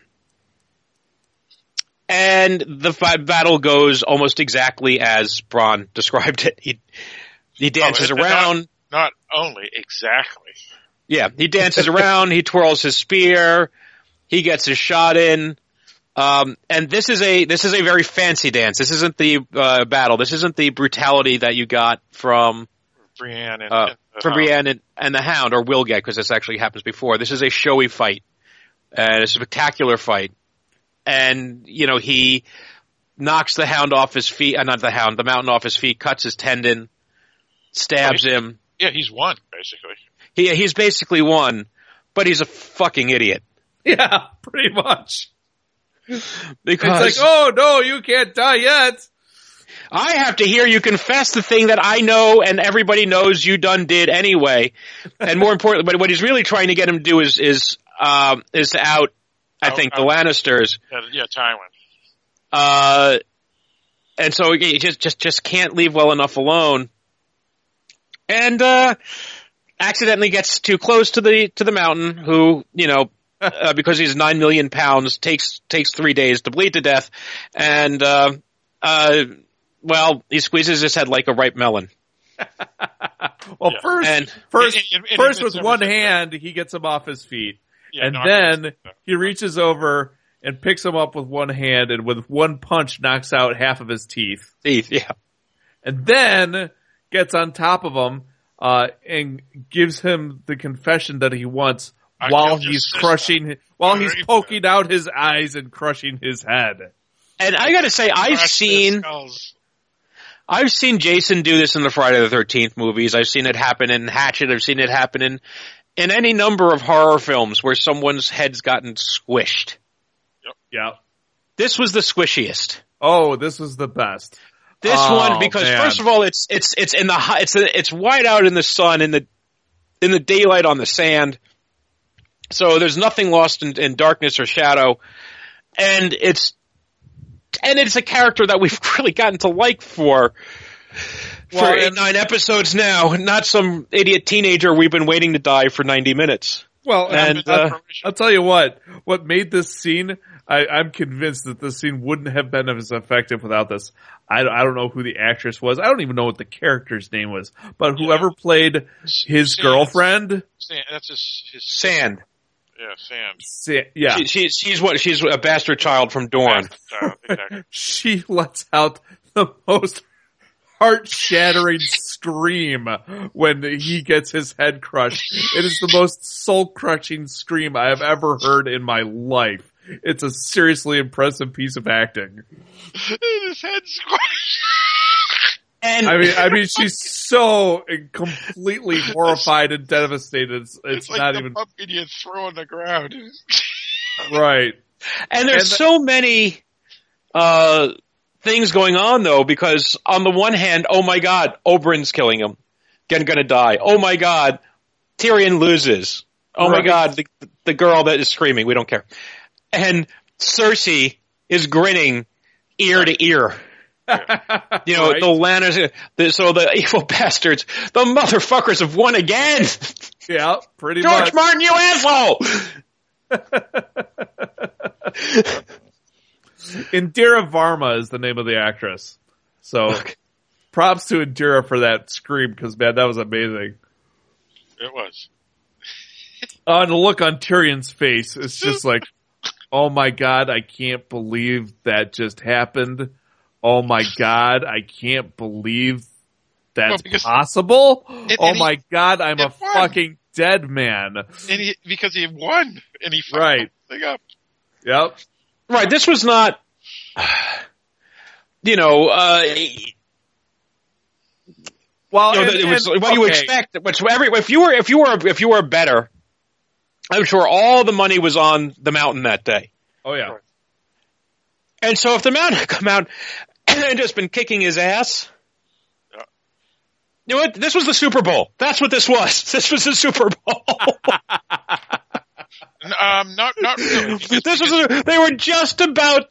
and the fight battle goes almost exactly as Bronn described it. He he dances oh, around. Not, not only exactly. Yeah, he dances around. He twirls his spear. He gets his shot in. Um, and this is a this is a very fancy dance. This isn't the uh, battle. This isn't the brutality that you got from Brienne and, uh, and from Brienne and, and the Hound, or will get, because this actually happens before. This is a showy fight, and a spectacular fight. And you know, he knocks the Hound off his feet. Uh, not the Hound, the Mountain off his feet. Cuts his tendon, stabs oh, him. Yeah, he's won basically. He he's basically won, but he's a fucking idiot. Yeah, pretty much. Because it's like, oh no, you can't die yet. I have to hear you confess the thing that I know and everybody knows you done did anyway. And more importantly, but what he's really trying to get him to do is is um, is to out, I think, out, the Lannisters. Yeah, yeah, Tywin. Uh, and so he just just just can't leave well enough alone. And uh, accidentally gets too close to the to the Mountain, who you know. Uh, because he's nine million pounds, takes takes three days to bleed to death, and uh, uh, well, he squeezes his head like a ripe melon. well, yeah. first, and, first, it, it, it, first it with one hand, that. He gets him off his feet, yeah, and then he reaches over and picks him up with one hand, and with one punch, knocks out half of his teeth. Teeth, yeah, and then gets on top of him uh, and gives him the confession that he wants. I while he's crushing, that. while he's poking out his eyes and crushing his head. And I gotta say, I've Crash seen, I've seen Jason do this in the Friday the thirteenth movies. I've seen it happen in Hatchet. I've seen it happen in, in any number of horror films where someone's head's gotten squished. Yep. Yeah. This was the squishiest. Oh, this was the best. This oh, one, because man. first of all, it's, it's, it's in the, it's, it's wide out in the sun, in the, in the daylight on the sand. So there's nothing lost in, in darkness or shadow, and it's and it's a character that we've really gotten to like for for well, eight, nine episodes now, not some idiot teenager we've been waiting to die for ninety minutes. Well, and, and uh, I'll tell you what, what made this scene, I, I'm convinced that this scene wouldn't have been as effective without this. I, I don't know who the actress was. I don't even know what the character's name was, but whoever yeah. played his Sand. girlfriend, Sand. that's his, his Sand. Yeah, Sam. Sam yeah, she, she, she's what she's a bastard child from Dorne. Exactly. She lets out the most heart-shattering scream when he gets his head crushed. It is the most soul-crushing scream I have ever heard in my life. It's a seriously impressive piece of acting. His head squashed. And I mean, I mean, she's so completely horrified and devastated. It's, it's, it's like not the even pumpkin you throw on the ground, right? And there's and the... so many uh, things going on though, because on the one hand, oh my God, Oberyn's killing him, gonna gonna die. Oh my God, Tyrion loses. Oh right. my God, the, the girl that is screaming, we don't care. And Cersei is grinning ear right. to ear. You know, right. the Lannisters, the, so the evil bastards, the motherfuckers have won again. Yeah, pretty George much. George Martin, you asshole! Indira Varma is the name of the actress. So, okay. Props to Indira for that scream, because, man, that was amazing. It was. Oh, and the look on Tyrion's face is just like, oh my God, I can't believe that just happened. Oh my God, I can't believe that's well, possible. It, oh my God, I'm a won. fucking dead man. And he, because he won, and he fucked right. the thing up. Yep. Right, this was not, you know, uh, well, you know, and, it was and, what okay. you expect. Which every, if you were, if you were, if you were better, I'm sure all the money was on the mountain that day. Oh yeah. Right. And so if the mountain had come out and just been kicking his ass, yeah. you know what? This was the Super Bowl. That's what this was. This was the Super Bowl. Um, not, not really. This was a, they were just about,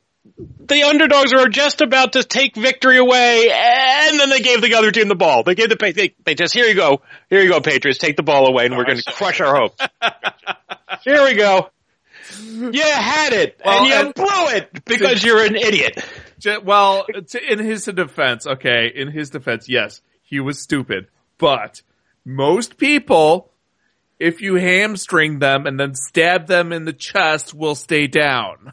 the underdogs were just about to take victory away, and then they gave the other team the ball. They gave the, they, they just, here you go, here you go, Patriots, take the ball away, and oh, we're going to crush our hopes. Here we go. You had it, well, and you and, blew it because to, you're an idiot. To, well, to, in his defense, okay, in his defense, yes, he was stupid, but most people, if you hamstring them and then stab them in the chest, will stay down.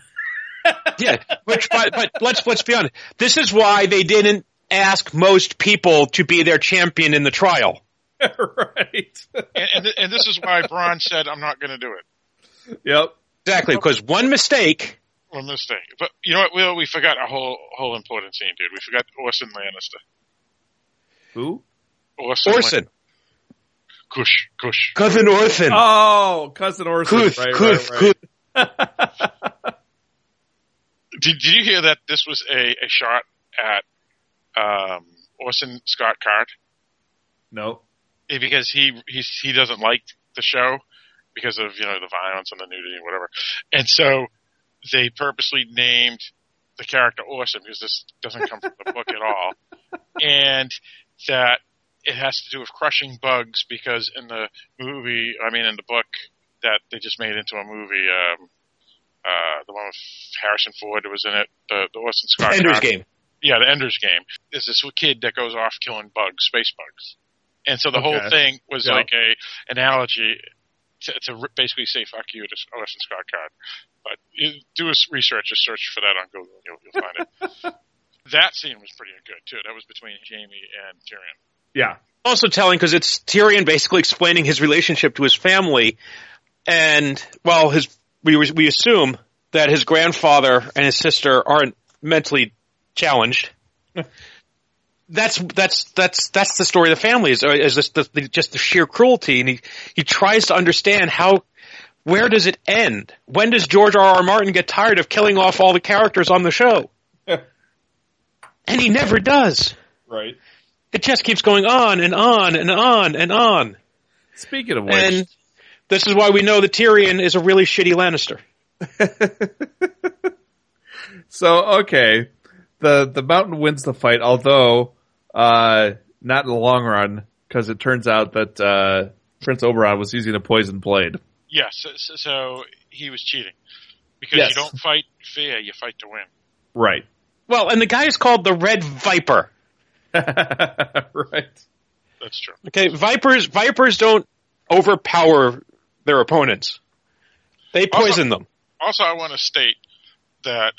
Yeah, which, but, but let's let's be honest. This is why they didn't ask most people to be their champion in the trial, right? And, and, th- and this is why Bronn said, "I'm not going to do it." Yep, exactly. Because one mistake, one mistake. But you know what, Will? We forgot a whole whole important scene, dude. We forgot Orson Lannister. Who? Orson. Orson. Lannister. Kush, Kush. Cousin Orson. Oh, Cousin Orson. Kush, right, Kush, right, right. Kush. Did, did you hear that this was a, a shot at um, Orson Scott Card? No. Because he, he he doesn't like the show because of, you know, the violence and the nudity and whatever. And so they purposely named the character Orson because this doesn't come from the book at all. And that it has to do with crushing bugs because in the movie, I mean in the book that they just made into a movie, um, uh, the one with Harrison Ford was in it, the, the Orson Scott Card. Ender's Game. Yeah, the Ender's Game. There's this kid that goes off killing bugs, space bugs. And so the okay. whole thing was yeah. like a analogy to, to basically say fuck you to Orson Scott Card. But you do a research, a search for that on Google, you'll, you'll find it. That scene was pretty good too. That was between Jamie and Tyrion. Yeah. Also telling because it's Tyrion basically explaining his relationship to his family, and well, his we we assume that his grandfather and his sister aren't mentally challenged. that's that's that's that's the story of the family is is just the, the, just the sheer cruelty, and he, he tries to understand how where does it end? When does George R. R. Martin get tired of killing off all the characters on the show? And he never does. Right. It just keeps going on and on and on and on. Speaking of which. And this is why we know that Tyrion is a really shitty Lannister. So, okay. The the mountain wins the fight, although uh, not in the long run, because it turns out that uh, Prince Oberon was using a poison blade. Yes, so, so he was cheating. Because yes. you don't fight fair, you fight to win. Right. Well, and the guy is called the Red Viper. Right. That's true. Okay, Vipers Vipers don't overpower their opponents. They poison also, them. Also, I want to state that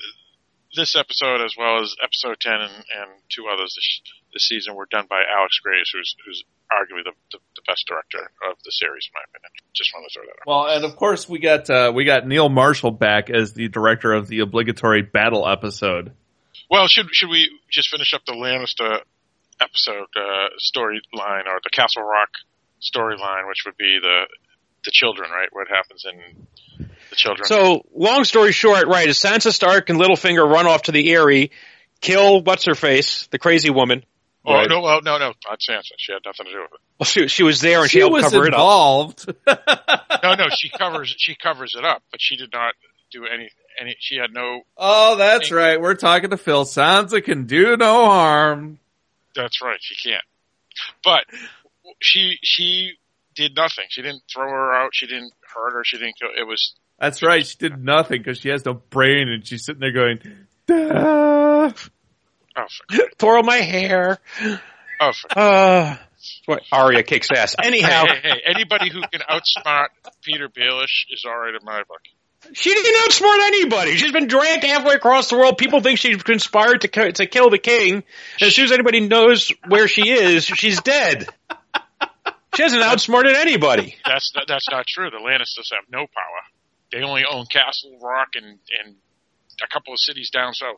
this episode, as well as episode ten and, and two others this, this season, were done by Alex Graves, who's, who's arguably the, the, the best director of the series, in my opinion. Just want to throw that out. Well, and of course, we got, uh, we got Neil Marshall back as the director of the obligatory battle episode. Well, should should we just finish up the Lannister episode uh, storyline, or the Castle Rock storyline, which would be the the children, right? What happens in the children? So, long story short, right, is Sansa Stark and Littlefinger run off to the Eyrie, kill what's-her-face, the crazy woman. Oh, right. no, oh, no, no, not Sansa. She had nothing to do with it. Well, she, she was there and she, she helped cover involved. it up. No, no, she covers, she covers it up, but she did not do anything. And he, she had no... Oh, that's anything. Right. We're talking to Phil. Sansa can do no harm. That's right. She can't. But she she did nothing. She didn't throw her out. She didn't hurt her. She didn't kill... It was... That's she right. Was, she did nothing because she has no brain and she's sitting there going, duh. Oh, twirl my hair. Oh, for uh, what Arya kicks ass. Anyhow. Hey, hey, hey, anybody who can outsmart Peter Baelish is alright in my book. She didn't outsmart anybody. She's been dragged halfway across the world. People think she conspired to co- to kill the king. As soon as anybody knows where she is, she's dead. She hasn't outsmarted anybody. That's not, that's not true. The Lannisters have no power. They only own Castle Rock and, and a couple of cities down south.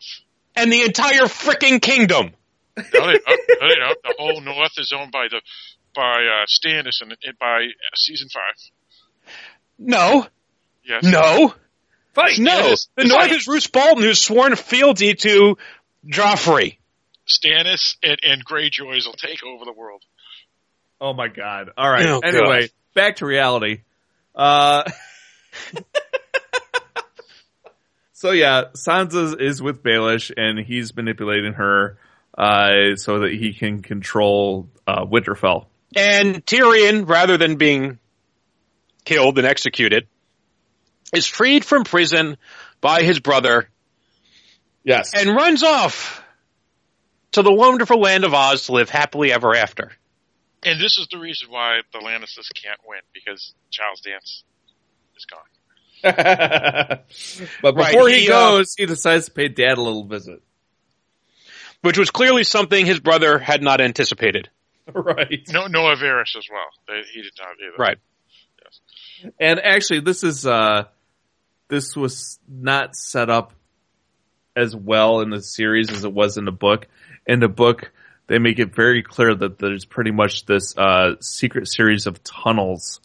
And the entire frickin' kingdom. No, they don't. No, they don't. The whole north is owned by the by uh, Stannis and, and by uh, season five. No. Yes. No. Right. No. Stannis, the north is Roose Bolton, who's sworn fealty to Joffrey. Stannis and, and Greyjoys will take over the world. Oh, my God. All right. Oh, anyway, God. Back to reality. Uh, so, yeah, Sansa is with Baelish, and he's manipulating her uh, so that he can control uh, Winterfell. And Tyrion, rather than being killed and executed, is freed from prison by his brother. Yes. And runs off to the wonderful land of Oz to live happily ever after. And this is the reason why the Lannisters can't win, because Charles Dance is gone. But before right, he, he goes, uh, he decides to pay Dad a little visit. Which was clearly something his brother had not anticipated. Right. No, Noah Varys as well. They, he did not either. Right. Yes. And actually, this is uh, this was not set up as well in the series as it was in the book. In the book, they make it very clear that there's pretty much this uh, secret series of tunnels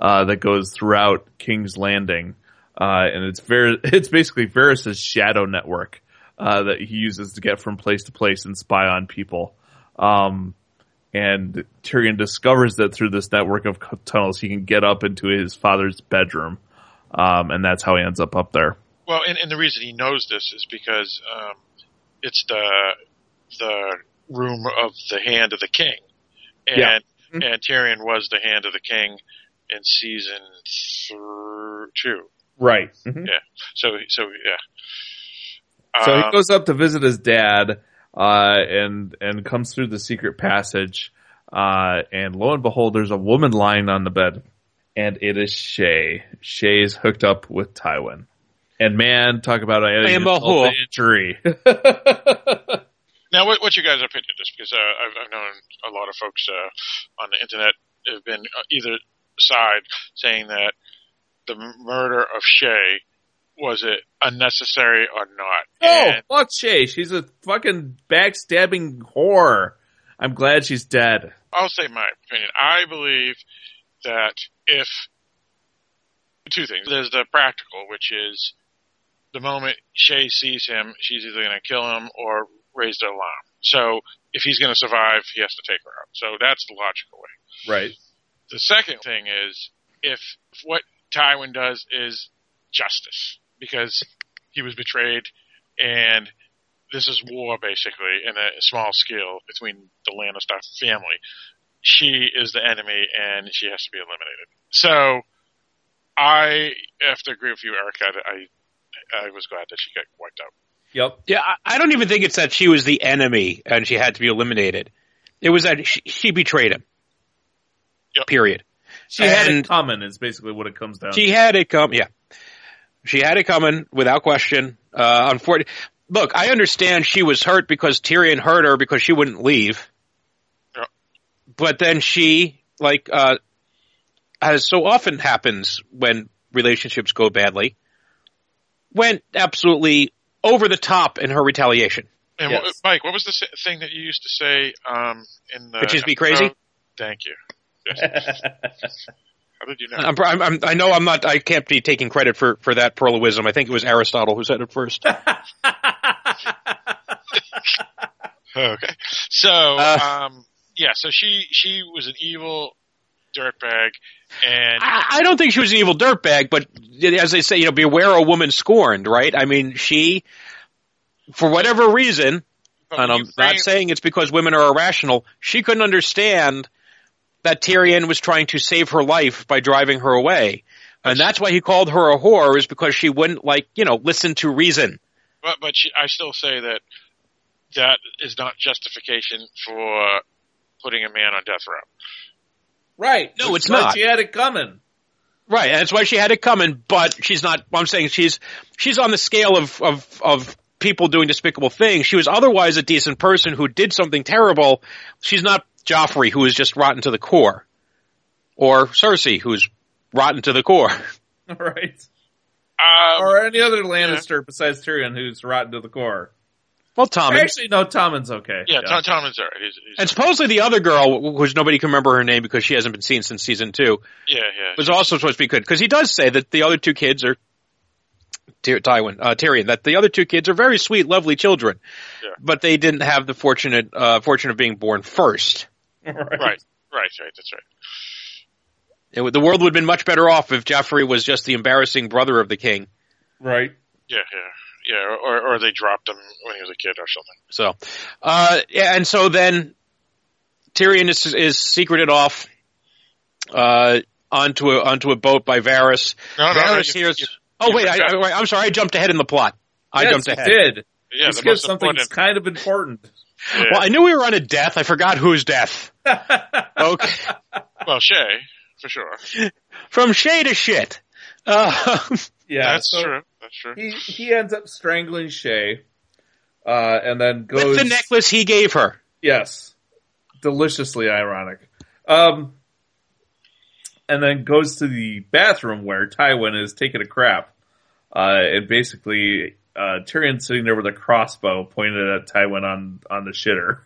uh, that goes throughout King's Landing, uh, and it's very it's basically Varys' shadow network uh, that he uses to get from place to place and spy on people. Um, and Tyrion discovers that through this network of tunnels, he can get up into his father's bedroom, um, and that's how he ends up up there. Well, and, and the reason he knows this is because um, it's the the room of the hand of the king, and yeah. mm-hmm. and Tyrion was the hand of the king in season th- two, right? Mm-hmm. Yeah. So, so yeah. So um, he goes up to visit his dad, uh, and and comes through the secret passage, uh, and lo and behold, there's a woman lying on the bed, and it is Shay. Shay's hooked up with Tywin, and man, talk about an injury. Now, what, what's your guys' opinion of this? Because uh, I've, I've known a lot of folks uh, on the internet have been either side saying that the murder of Shay, was it unnecessary or not? Oh, and fuck Shay. She's a fucking backstabbing whore. I'm glad she's dead. I'll say my opinion. I believe that if two things. There's the practical, which is the moment Shay sees him, she's either going to kill him or raise the alarm. So if he's going to survive, he has to take her out. So that's the logical way. Right. The second thing is if, if what Tywin does is justice, because he was betrayed, and this is war basically in a small scale between the Lannister family. She is the enemy, and she has to be eliminated. So I have to agree with you, Eric. I, I, I was glad that she got wiped out. Yep. Yeah, I don't even think it's that she was the enemy and she had to be eliminated. It was that she, she betrayed him. Yep. Period. She and had it coming is basically what it comes down she to. She had it coming, yeah. She had it coming without question. Uh, unfortunately, look, I understand she was hurt because Tyrion hurt her because she wouldn't leave. Yep. But then she, like, uh, as so often happens when relationships go badly, went absolutely over the top in her retaliation. And yes. what, Mike, what was the thing that you used to say um, in the... Could you just be crazy? Oh, thank you. Yes. How did you know? I'm, I'm, I know I'm not... I can't be taking credit for, for that pearl of wisdom. I think it was Aristotle who said it first. Okay. So, uh, um, yeah, so she, she was an evil dirtbag, and I, I don't think she was an evil dirtbag, but as they say, you know, beware a woman scorned, right? I mean, she, for whatever reason, and I'm not saying it's because women are irrational, she couldn't understand that Tyrion was trying to save her life by driving her away, and that's why he called her a whore, is because she wouldn't, like, you know, listen to reason. But, but she, I still say that that is not justification for putting a man on death row. Right. No, it's not. She had it coming. Right, and that's why she had it coming, but she's not – I'm saying she's she's on the scale of, of, of people doing despicable things. She was otherwise a decent person who did something terrible. She's not Joffrey, who is just rotten to the core. or Cersei, who's rotten to the core. Right. Um, or any other Lannister yeah. besides Tyrion who's rotten to the core. Well, Tommen. Actually, no, Tommen's okay. Yeah, yeah. Tommen's all right. He's, he's and supposedly the other girl, which nobody can remember her name because she hasn't been seen since season two, yeah, yeah, was also supposed to be good. Because he does say that the other two kids are Ty- Tywin, uh, Tyrion, that the other two kids are very sweet, lovely children. Yeah. But they didn't have the fortunate uh, fortune of being born first. Right. right, right, right. That's right. It, the world would have been much better off if Joffrey was just the embarrassing brother of the king. Right. Yeah, yeah. Yeah, or, or they dropped him when he was a kid or something. So, uh, yeah, and so then Tyrion is, is secreted off uh, onto a, onto a boat by Varys. No, Varys no, no, hears. You, oh you wait, I, I, I'm sorry, I jumped ahead in the plot. I yes, jumped ahead. You did. Yeah, this gives something important. That's kind of important. Yeah. Well, I knew we were on a death. I forgot whose death. Okay. Well, Shay, for sure. From Shay to shit. Uh, yeah, that's so, true. Sure. He he ends up strangling Shay, uh, and then goes with the necklace he gave her. Yes, deliciously ironic. Um, and then goes to the bathroom where Tywin is taking a crap, uh, and basically uh, Tyrion's sitting there with a crossbow pointed at Tywin on on the shitter.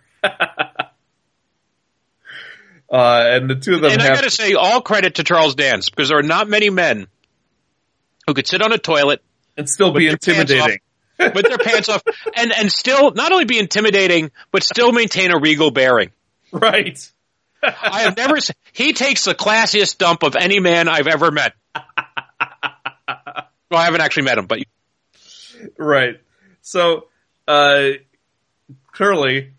uh, and the two of them. And have- I got to say, all credit to Charles Dance because there are not many men who could sit on a toilet. And still be intimidating. With their pants off. And and still, not only be intimidating, but still maintain a regal bearing. Right. I have never seen, he takes the classiest dump of any man I've ever met. Well, I haven't actually met him, but. Right. So, uh, Curly,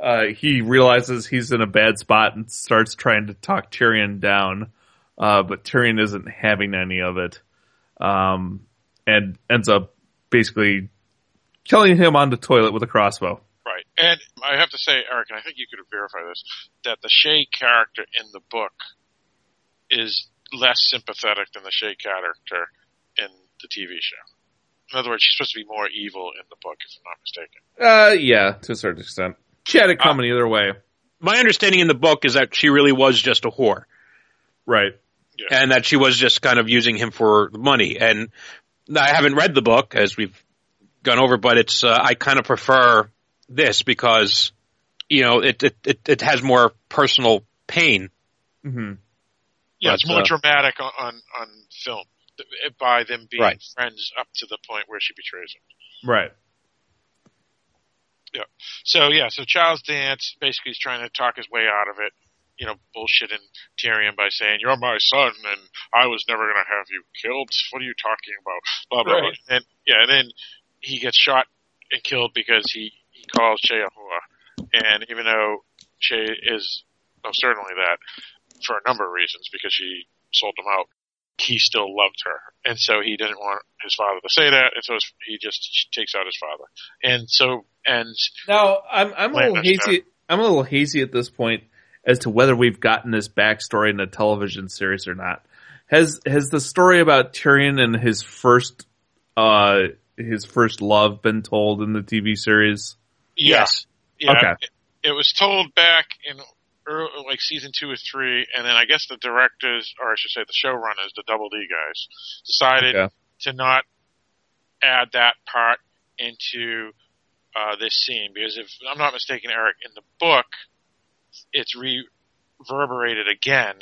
uh, he realizes he's in a bad spot and starts trying to talk Tyrion down. Uh, but Tyrion isn't having any of it. Um... And ends up basically killing him on the toilet with a crossbow. Right. And I have to say, Eric, and I think you could verify this, that the Shay character in the book is less sympathetic than the Shay character in the T V show. In other words, she's supposed to be more evil in the book, if I'm not mistaken. Uh, yeah, to a certain extent. She had it coming uh, either way. My understanding in the book is that she really was just a whore. Right. Yeah. And that she was just kind of using him for money. And I haven't read the book, as we've gone over, but it's uh, I kind of prefer this because, you know, it it, it, it has more personal pain. Mm-hmm. Yeah, but, it's more uh, dramatic on, on, on film by them being right. friends up to the point where she betrays him. Right. Yeah. So, yeah, so Charles Dance basically is trying to talk his way out of it, you know, bullshitting Tyrion by saying, "You're my son, and I was never going to have you killed. What are you talking about?" Blah, blah, right. blah. And, yeah, and then he gets shot and killed because he, he calls Shay a whore. And even though Shay is, oh, certainly that, for a number of reasons, because she sold him out, he still loved her. And so he didn't want his father to say that, and so he just takes out his father. And so ends... Now, I'm, I'm, a little hazy, I'm a little hazy at this point as to whether we've gotten this backstory in a television series or not. Has has the story about Tyrion and his first uh, his first love been told in the T V series? Yes. Yeah. Okay. It, it was told back in early, like season two or three, and then I guess the directors, or I should say the showrunners, the Double D guys, decided okay. to not add that part into uh, this scene because if I'm not mistaken, Eric, in the book, it's reverberated again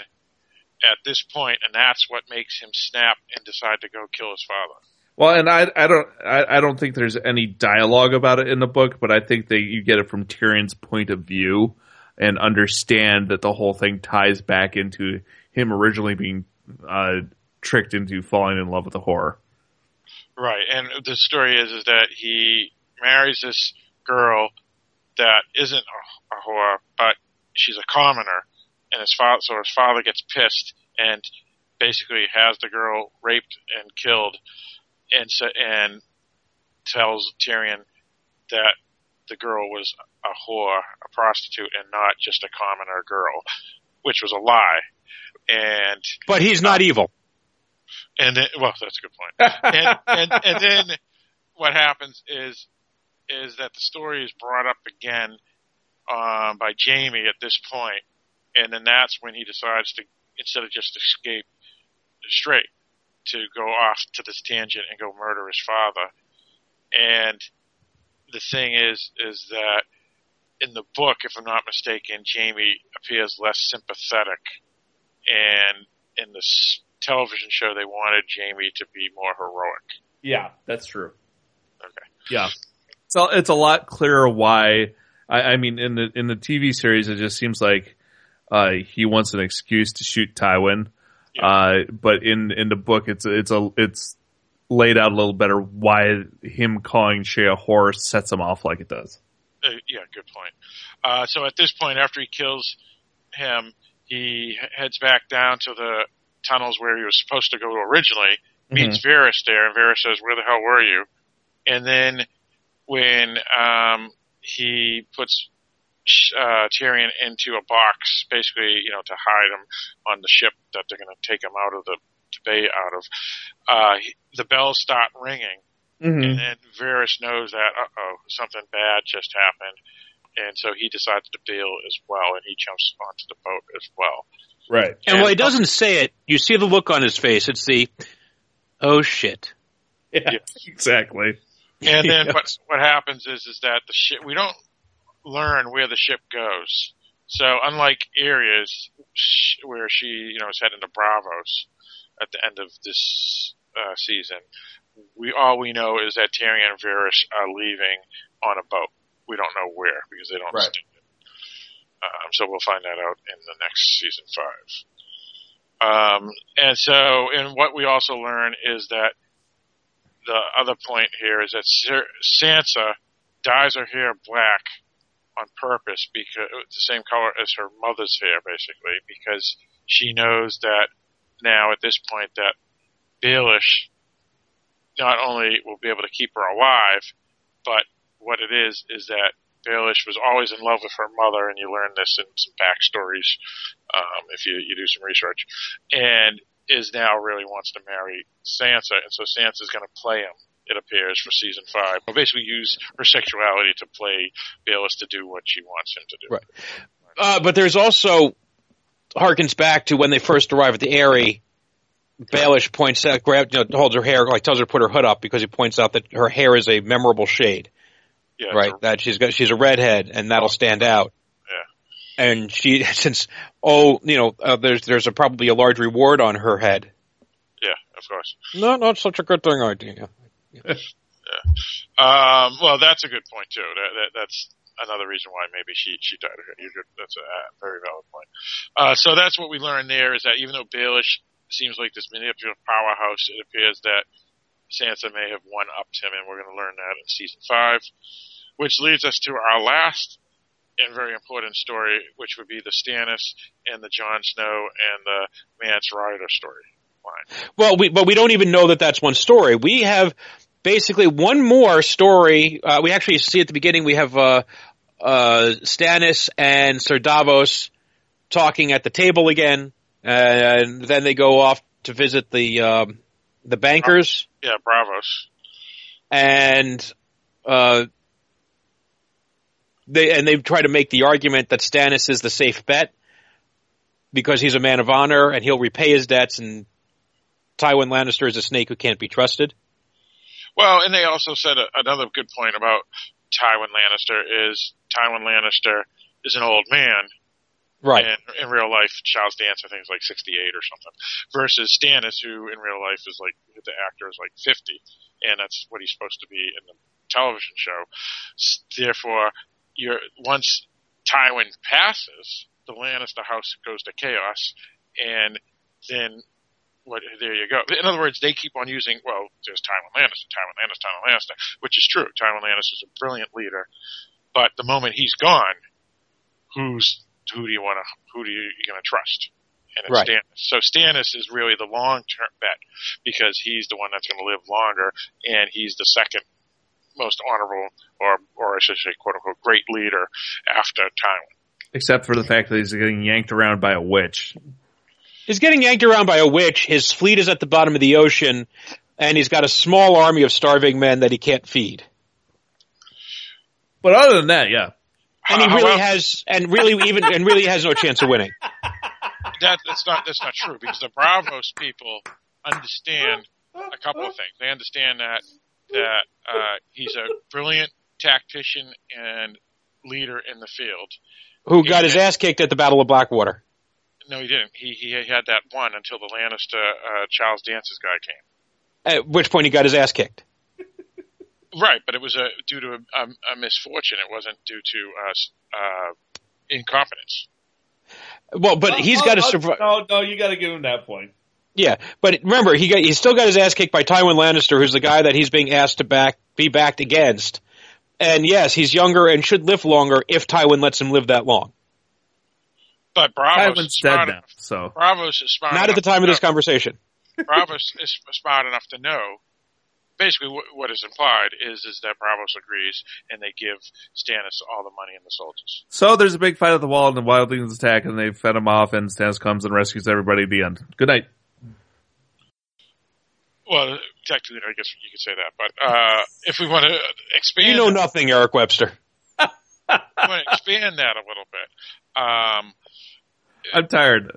at this point, and that's what makes him snap and decide to go kill his father. Well, and I, I don't, I, I don't think there's any dialogue about it in the book, but I think that you get it from Tyrion's point of view and understand that the whole thing ties back into him originally being uh, tricked into falling in love with a whore. Right, and the story is is that he marries this girl that isn't a, a whore, but she's a commoner, and his father, so his father gets pissed and basically has the girl raped and killed, and so, and tells Tyrion that the girl was a whore, a prostitute, and not just a commoner girl, which was a lie. And but he's not evil. And then, well, that's a good point. and, and and then what happens is is that the story is brought up again Um, by Jamie at this point, and then that's when he decides to instead of just escape straight, to go off to this tangent and go murder his father. And the thing is, is that in the book, if I'm not mistaken, Jamie appears less sympathetic, and in this television show, they wanted Jamie to be more heroic. Yeah, that's true. Okay. Yeah. So it's a lot clearer why. I, I mean, in the in the T V series, it just seems like uh, he wants an excuse to shoot Tywin. Yeah. Uh, but in, in the book, it's it's a it's laid out a little better why him calling Shay a whore sets him off like it does. Uh, yeah, good point. Uh, so at this point, after he kills him, he heads back down to the tunnels where he was supposed to go originally, meets mm-hmm. Varys there, and Varys says, "Where the hell were you?" And then when um, he puts uh, Tyrion into a box, basically, you know, to hide him on the ship that they're going to take him out of the bay out of, uh, he, the bells start ringing. Mm-hmm. And then Varys knows that, uh-oh, something bad just happened. And so he decides to bail as well, and he jumps onto the boat as well. Right. And, and well, he doesn't say it. You see the look on his face. It's the, oh, shit. Yeah, yeah. Exactly. And then yeah. what, what happens is is that the ship, we don't learn where the ship goes. So unlike Ares, where she you know is heading to Braavos at the end of this uh, season, we all we know is that Tyrion and Varys are leaving on a boat. We don't know where because they don't right. stick it. Um, so we'll find that out in the next season five. Um, and so, and what we also learn is that the other point here is that Sir, Sansa dyes her hair black on purpose, because it's the same color as her mother's hair, basically, because she knows that now at this point that Baelish not only will be able to keep her alive, but what it is is that Baelish was always in love with her mother, and you learn this in some backstories um, if you, you do some research, and is now really wants to marry Sansa, and so Sansa's going to play him, it appears, for season five. But basically use her sexuality to play Baelish to do what she wants him to do. Right. Uh, but there's also, harkens back to when they first arrive at the Eyrie, Baelish points out, grabs, you know, holds her hair, like tells her to put her hood up because he points out that her hair is a memorable shade. Yeah, right, a, that she's got, she's a redhead, and that'll stand out. Yeah, and she since oh, you know, uh, there's there's a, probably a large reward on her head. Yeah, of course. No, not such a good thing, idea. Yeah. yeah. Um. Well, that's a good point too. That, that that's another reason why maybe she she died. That's a very valid point. Uh. So that's what we learned there is that even though Baelish seems like this manipulative powerhouse, it appears that Sansa may have one-upped him, and we're going to learn that in season five, which leads us to our last and very important story, which would be the Stannis and the Jon Snow and the Mance Rayder story line. Well, we, but we don't even know that that's one story. We have basically one more story. Uh, we actually see at the beginning we have uh, uh, Stannis and Ser Davos talking at the table again, and then they go off to visit the um, the bankers. Oh. Yeah, Braavos. And uh, they and they try to make the argument that Stannis is the safe bet because he's a man of honor and he'll repay his debts, and Tywin Lannister is a snake who can't be trusted. Well, and they also said a, another good point about Tywin Lannister is Tywin Lannister is an old man. Right. And in real life, Charles Dance, I think, is like sixty-eight or something, versus Stannis, who in real life is like, the actor is like fifty, and that's what he's supposed to be in the television show. Therefore, you're, once Tywin passes, the Lannister house goes to chaos, and then what? There you go. In other words, they keep on using, well, there's Tywin Lannister, Tywin Lannister, Tywin Lannister, which is true. Tywin Lannister is a brilliant leader, but the moment he's gone, who's Who do you want to? Who do you you going to trust? And it's right. Stannis. So Stannis is really the long term bet because he's the one that's going to live longer, and he's the second most honorable, or or I should say, quote unquote, great leader after Tywin. Except for the fact that he's getting yanked around by a witch. He's getting yanked around by a witch. His fleet is at the bottom of the ocean, and he's got a small army of starving men that he can't feed. But other than that, yeah. And he really has, and really even, and really has no chance of winning. that, that's not that's not true, because the Braavos people understand a couple of things. They understand that that uh, he's a brilliant tactician and leader in the field. Who got his ass kicked at the Battle of Blackwater? No, he didn't. He he had that one until the Lannister uh, Charles Dance's guy came. At which point he got his ass kicked. Right, but it was a, due to a, a, a misfortune. It wasn't due to uh, uh, incompetence. Well, but well, he's well, got to survive. No, no, you got to give him that point. Yeah, but remember, he got, he still got his ass kicked by Tywin Lannister, who's the guy that he's being asked to back be backed against. And yes, he's younger and should live longer if Tywin lets him live that long. But Braavos Tywin's is smart enough. Now, so. Braavos is smart Not enough at the time of know. This conversation. Braavos is smart enough to know. Basically, what is implied is is that Braavos agrees, and they give Stannis all the money and the soldiers. So there's a big fight at the wall, and the wildlings attack, and they fed him off, and Stannis comes and rescues everybody at the end. Good night. Well, technically, I guess you could say that, but uh, if we want to expand... You know nothing, Eric Webster. I want to expand that a little bit. Um, I'm tired.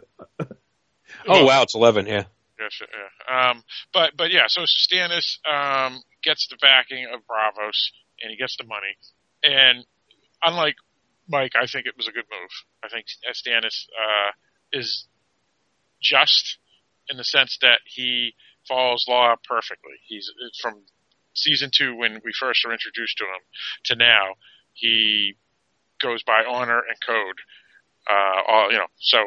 Oh, wow, it's eleven, yeah. Yeah. Um, but but yeah, so Stannis um, gets the backing of Braavos, and he gets the money. And unlike Mike, I think it was a good move. I think Stannis uh, is just in the sense that he follows law perfectly. He's from season two when we first were introduced to him to now. He goes by honor and code. Uh, all you know, so.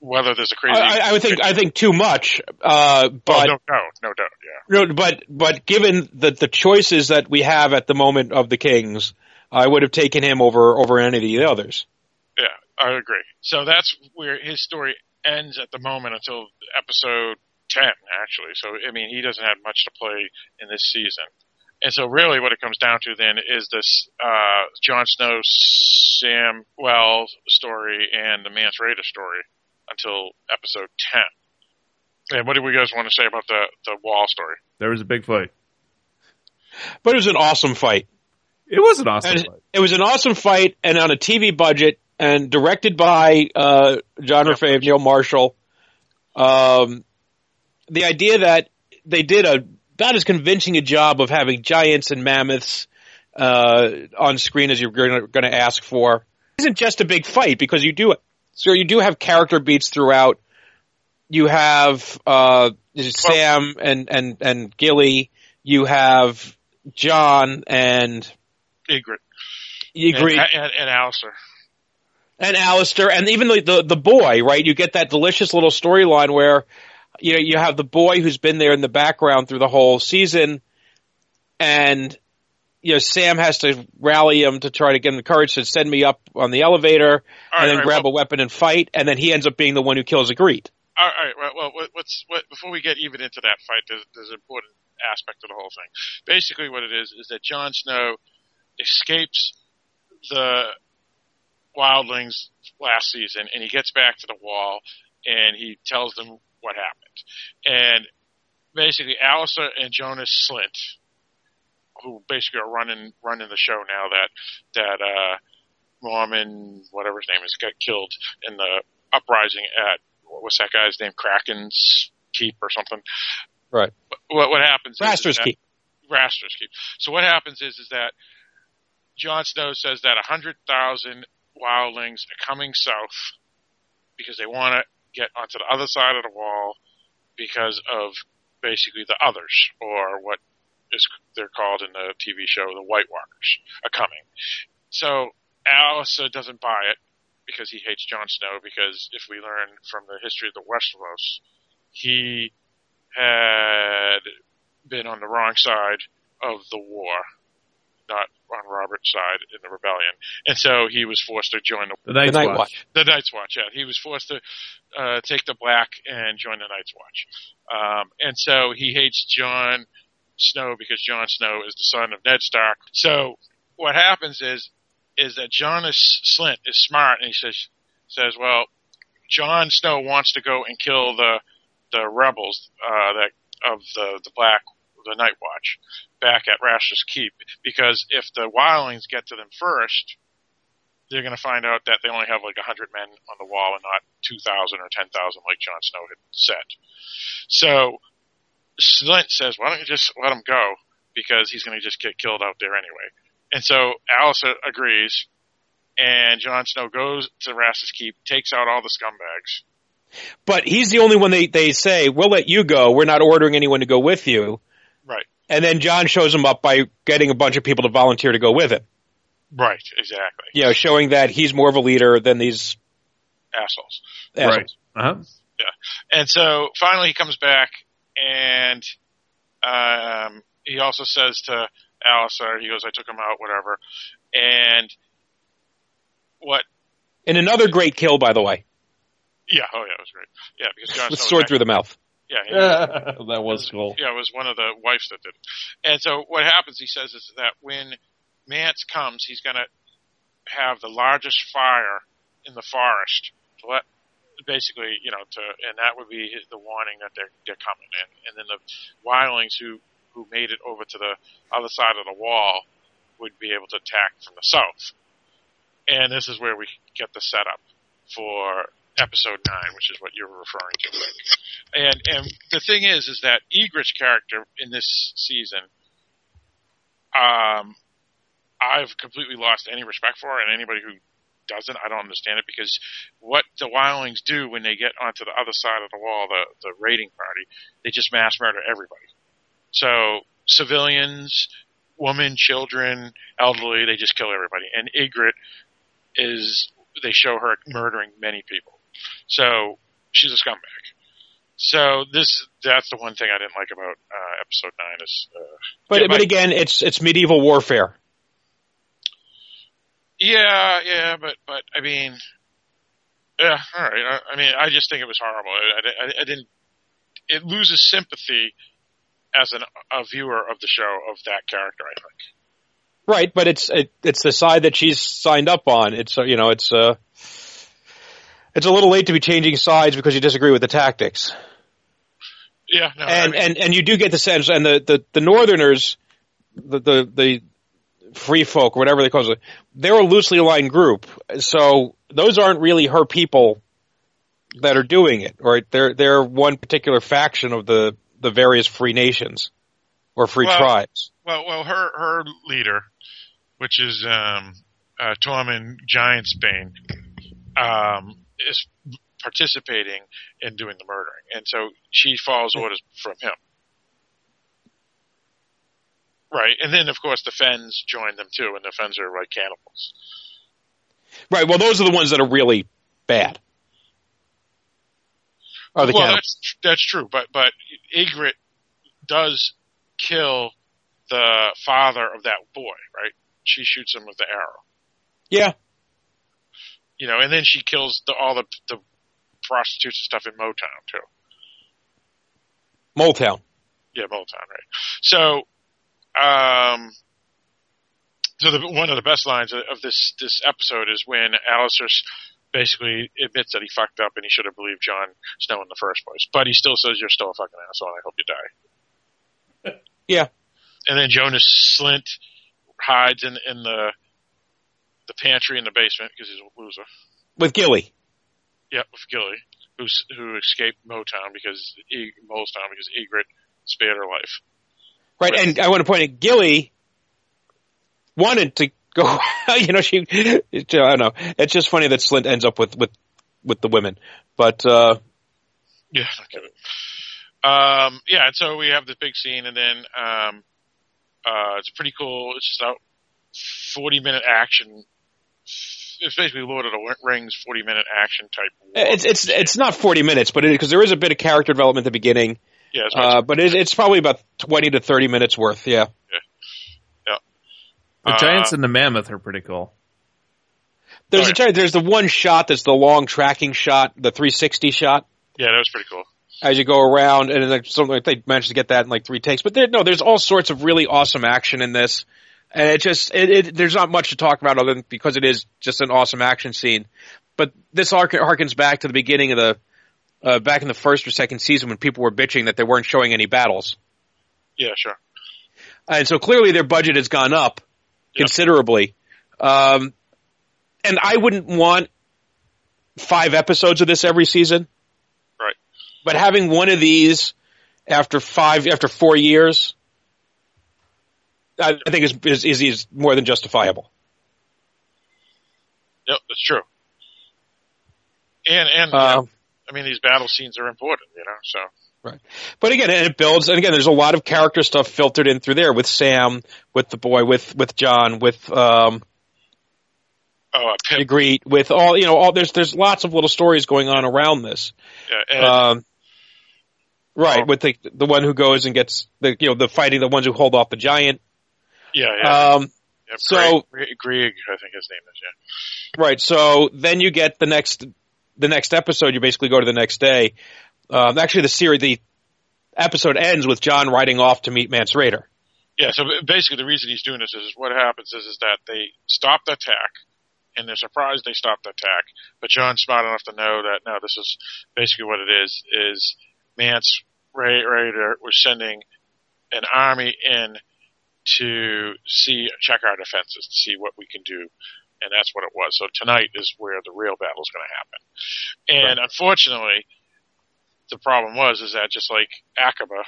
Whether there's a crazy, I, I would think. I think too much. Uh, but oh, no, no, no doubt. Yeah. No, but but given the the choices that we have at the moment of the Kings, I would have taken him over over any of the others. Yeah, I agree. So that's where his story ends at the moment until episode ten, actually. So I mean, he doesn't have much to play in this season, and so really, what it comes down to then is this uh, Jon Snow, Sam Wells story and the Mance Rayder story. Until episode ten. And what do we guys want to say about the, the wall story? There was a big fight. But it was an awesome fight. It was an awesome and fight. It was an awesome fight, and on a T V budget, and directed by uh, John yeah. Raffaele, Neil Marshall. Um, the idea that they did a not as convincing a job of having giants and mammoths uh, on screen as you're going to ask for. It isn't just a big fight, because you do it. So you do have character beats throughout. You have uh, Sam and, and, and Gilly. You have John and Ygritte. Ygritte. And, and, and Alistair. And Alistair. And even the, the, the boy, right? You get that delicious little storyline where you know, you have the boy who's been there in the background through the whole season. And you know, Sam has to rally him to try to get him the courage to send me up on the elevator all and right, then grab well, a weapon and fight, and then he ends up being the one who kills Ygritte. All right, well, well what's, what, before we get even into that fight, there's, there's an important aspect of the whole thing. Basically what it is is that Jon Snow escapes the wildlings last season, and he gets back to the wall, and he tells them what happened. And basically Alistair and Jonas Slint, who basically are running running the show now that that uh, Mormon, whatever his name is, got killed in the uprising at what was that guy's name? Kraken's Keep or something, right? What what happens? Craster's Keep. Craster's Keep. So what happens is is that Jon Snow says that a hundred thousand wildlings are coming south because they want to get onto the other side of the wall because of basically the others or what. Is they're called in the T V show, the White Walkers are coming. So Alistair doesn't buy it because he hates Jon Snow because if we learn from the history of the Westeros, he had been on the wrong side of the war, not on Robert's side in the rebellion. And so he was forced to join the, the Night's Watch. Watch. The Night's Watch, yeah. He was forced to uh, take the black and join the Night's Watch. Um, and so he hates Jon Snow because Jon Snow is the son of Ned Stark. So what happens is is that Jonas Slint is smart and he says says well, Jon Snow wants to go and kill the the rebels uh, that of the the black the Night Watch back at Craster's Keep because if the wildlings get to them first, they're going to find out that they only have like one hundred men on the wall and not two thousand or ten thousand like Jon Snow had said. So Slint says, why don't you just let him go, because he's going to just get killed out there anyway. And so Alistair agrees, and Jon Snow goes to Craster's Keep, takes out all the scumbags. But he's the only one they, they say, we'll let you go. We're not ordering anyone to go with you. Right. And then Jon shows him up by getting a bunch of people to volunteer to go with him. Right, exactly. Yeah, you know, showing that he's more of a leader than these assholes. assholes. Right. Uh-huh. Yeah. And so finally he comes back, and um, he also says to Alistair, he goes, I took him out, whatever. And what? And another great kill, by the way. Yeah, oh yeah, it was great. Yeah, because Jon With Snow sword through the mouth. Yeah, yeah. That was cool. Yeah, it was one of the wives that did it. And so what happens, he says, is that when Mance comes, he's going to have the largest fire in the forest to let, basically, you know, to, and that would be the warning that they're they're coming in. And then the wildlings who, who made it over to the other side of the wall would be able to attack from the south. And this is where we get the setup for Episode nine, which is what you were referring to, Rick. And and the thing is, is that Ygritte's character in this season, um, I've completely lost any respect for her, and anybody who doesn't, I don't understand it, because what the wildlings do when they get onto the other side of the wall, the, the raiding party, they just mass murder everybody. So civilians, women, children, elderly, they just kill everybody. And Ygritte is, they show her murdering many people. So she's a scumbag. So this that's the one thing I didn't like about uh, episode nine is uh, But yeah, but my, again, it's it's medieval warfare. Yeah, yeah, but but I mean yeah, all right. I, I mean, I just think it was horrible. I, I, I didn't it loses sympathy as an, a viewer of the show of that character, I think. Right, but it's it, it's the side that she's signed up on. It's uh, you know, it's uh, it's a little late to be changing sides because you disagree with the tactics. Yeah, no, and, I mean, and and you do get the sense, and the, the, the Northerners, the, the the free folk or whatever they call it, they're a loosely aligned group. So those aren't really her people that are doing it, or they're they're one particular faction of the, the various free nations or free well, tribes. Well, well, her her leader, which is um, uh, Tommen Giantsbane, um, is participating in doing the murdering. And so she follows orders from him. Right. And then, of course, the Fens join them, too, and the Fens are like cannibals. Right. Well, those are the ones that are really bad. Are the well, cannibals. That's, that's true. But, but Ygritte does kill the father of that boy, right? She shoots him with the arrow. Yeah. You know, and then she kills the, all the, the prostitutes and stuff in Motown, too. Mole Town. Yeah, Mole Town, right. So, um, so the, one of the best lines of, of this, this episode is when Alistair basically admits that he fucked up and he should have believed Jon Snow in the first place. But he still says, you're still a fucking asshole and I hope you die. Yeah. And then Jonas Slint hides in, in the... the pantry in the basement because he's a loser. With Gilly. Yeah, with Gilly, who's, who escaped Motown because e, Mole's Town because Ygritte spared her life. Right, right, and I want to point out, Gilly wanted to go. You know, she. I don't know. It's just funny that Slint ends up with with, with the women, but uh, yeah, I um, yeah. And so we have this big scene, and then um, uh, it's pretty cool. It's just out forty minute action. It's basically Lord of the Rings forty minute action type. It's it's it's not forty minutes, but because there is a bit of character development at the beginning. Yeah, it's uh, but it, it's probably about twenty to thirty minutes worth. Yeah. Yeah. yeah. The giants uh, and the mammoth are pretty cool. There's oh, a giant, yeah. There's the one shot that's the long tracking shot, the three sixty shot. Yeah, that was pretty cool. As you go around, and like something like they managed to get that in like three takes. But there, no, there's all sorts of really awesome action in this. And it just, it, it, there's not much to talk about other than because it is just an awesome action scene. But this hark- harkens back to the beginning of the, uh, back in the first or second season when people were bitching that they weren't showing any battles. Yeah, sure. And so clearly their budget has gone up yep. considerably. Um, and I wouldn't want five episodes of this every season. Right. But having one of these after five, after four years, I think is is, is, is more than justifiable. Yep, that's true. And and uh, I mean, these battle scenes are important, you know. So right, but again, and it builds, and again, there's a lot of character stuff filtered in through there with Sam, with the boy, with with John, with um, oh, Ygritte, with all you know, all there's there's lots of little stories going on around this. Yeah, and um, right, oh. with the the one who goes and gets the you know the fighting the ones who hold off the giant. Yeah, yeah. Um, yeah, so Grieg, Grieg, I think his name is yeah. Right, so then you get the next. The next episode, you basically go to the next day. Um, actually, the series, the episode ends with John riding off to meet Mance Rayder. Yeah, so basically the reason he's doing this is what happens is, is that they stop the attack, and they're surprised they stopped the attack. But John's smart enough to know that, no, this is basically what it is, is Mance Rayder was sending an army in to see check our defenses, to see what we can do. And that's what it was. So tonight is where the real battle is going to happen. And right. Unfortunately, the problem was is that just like Aqaba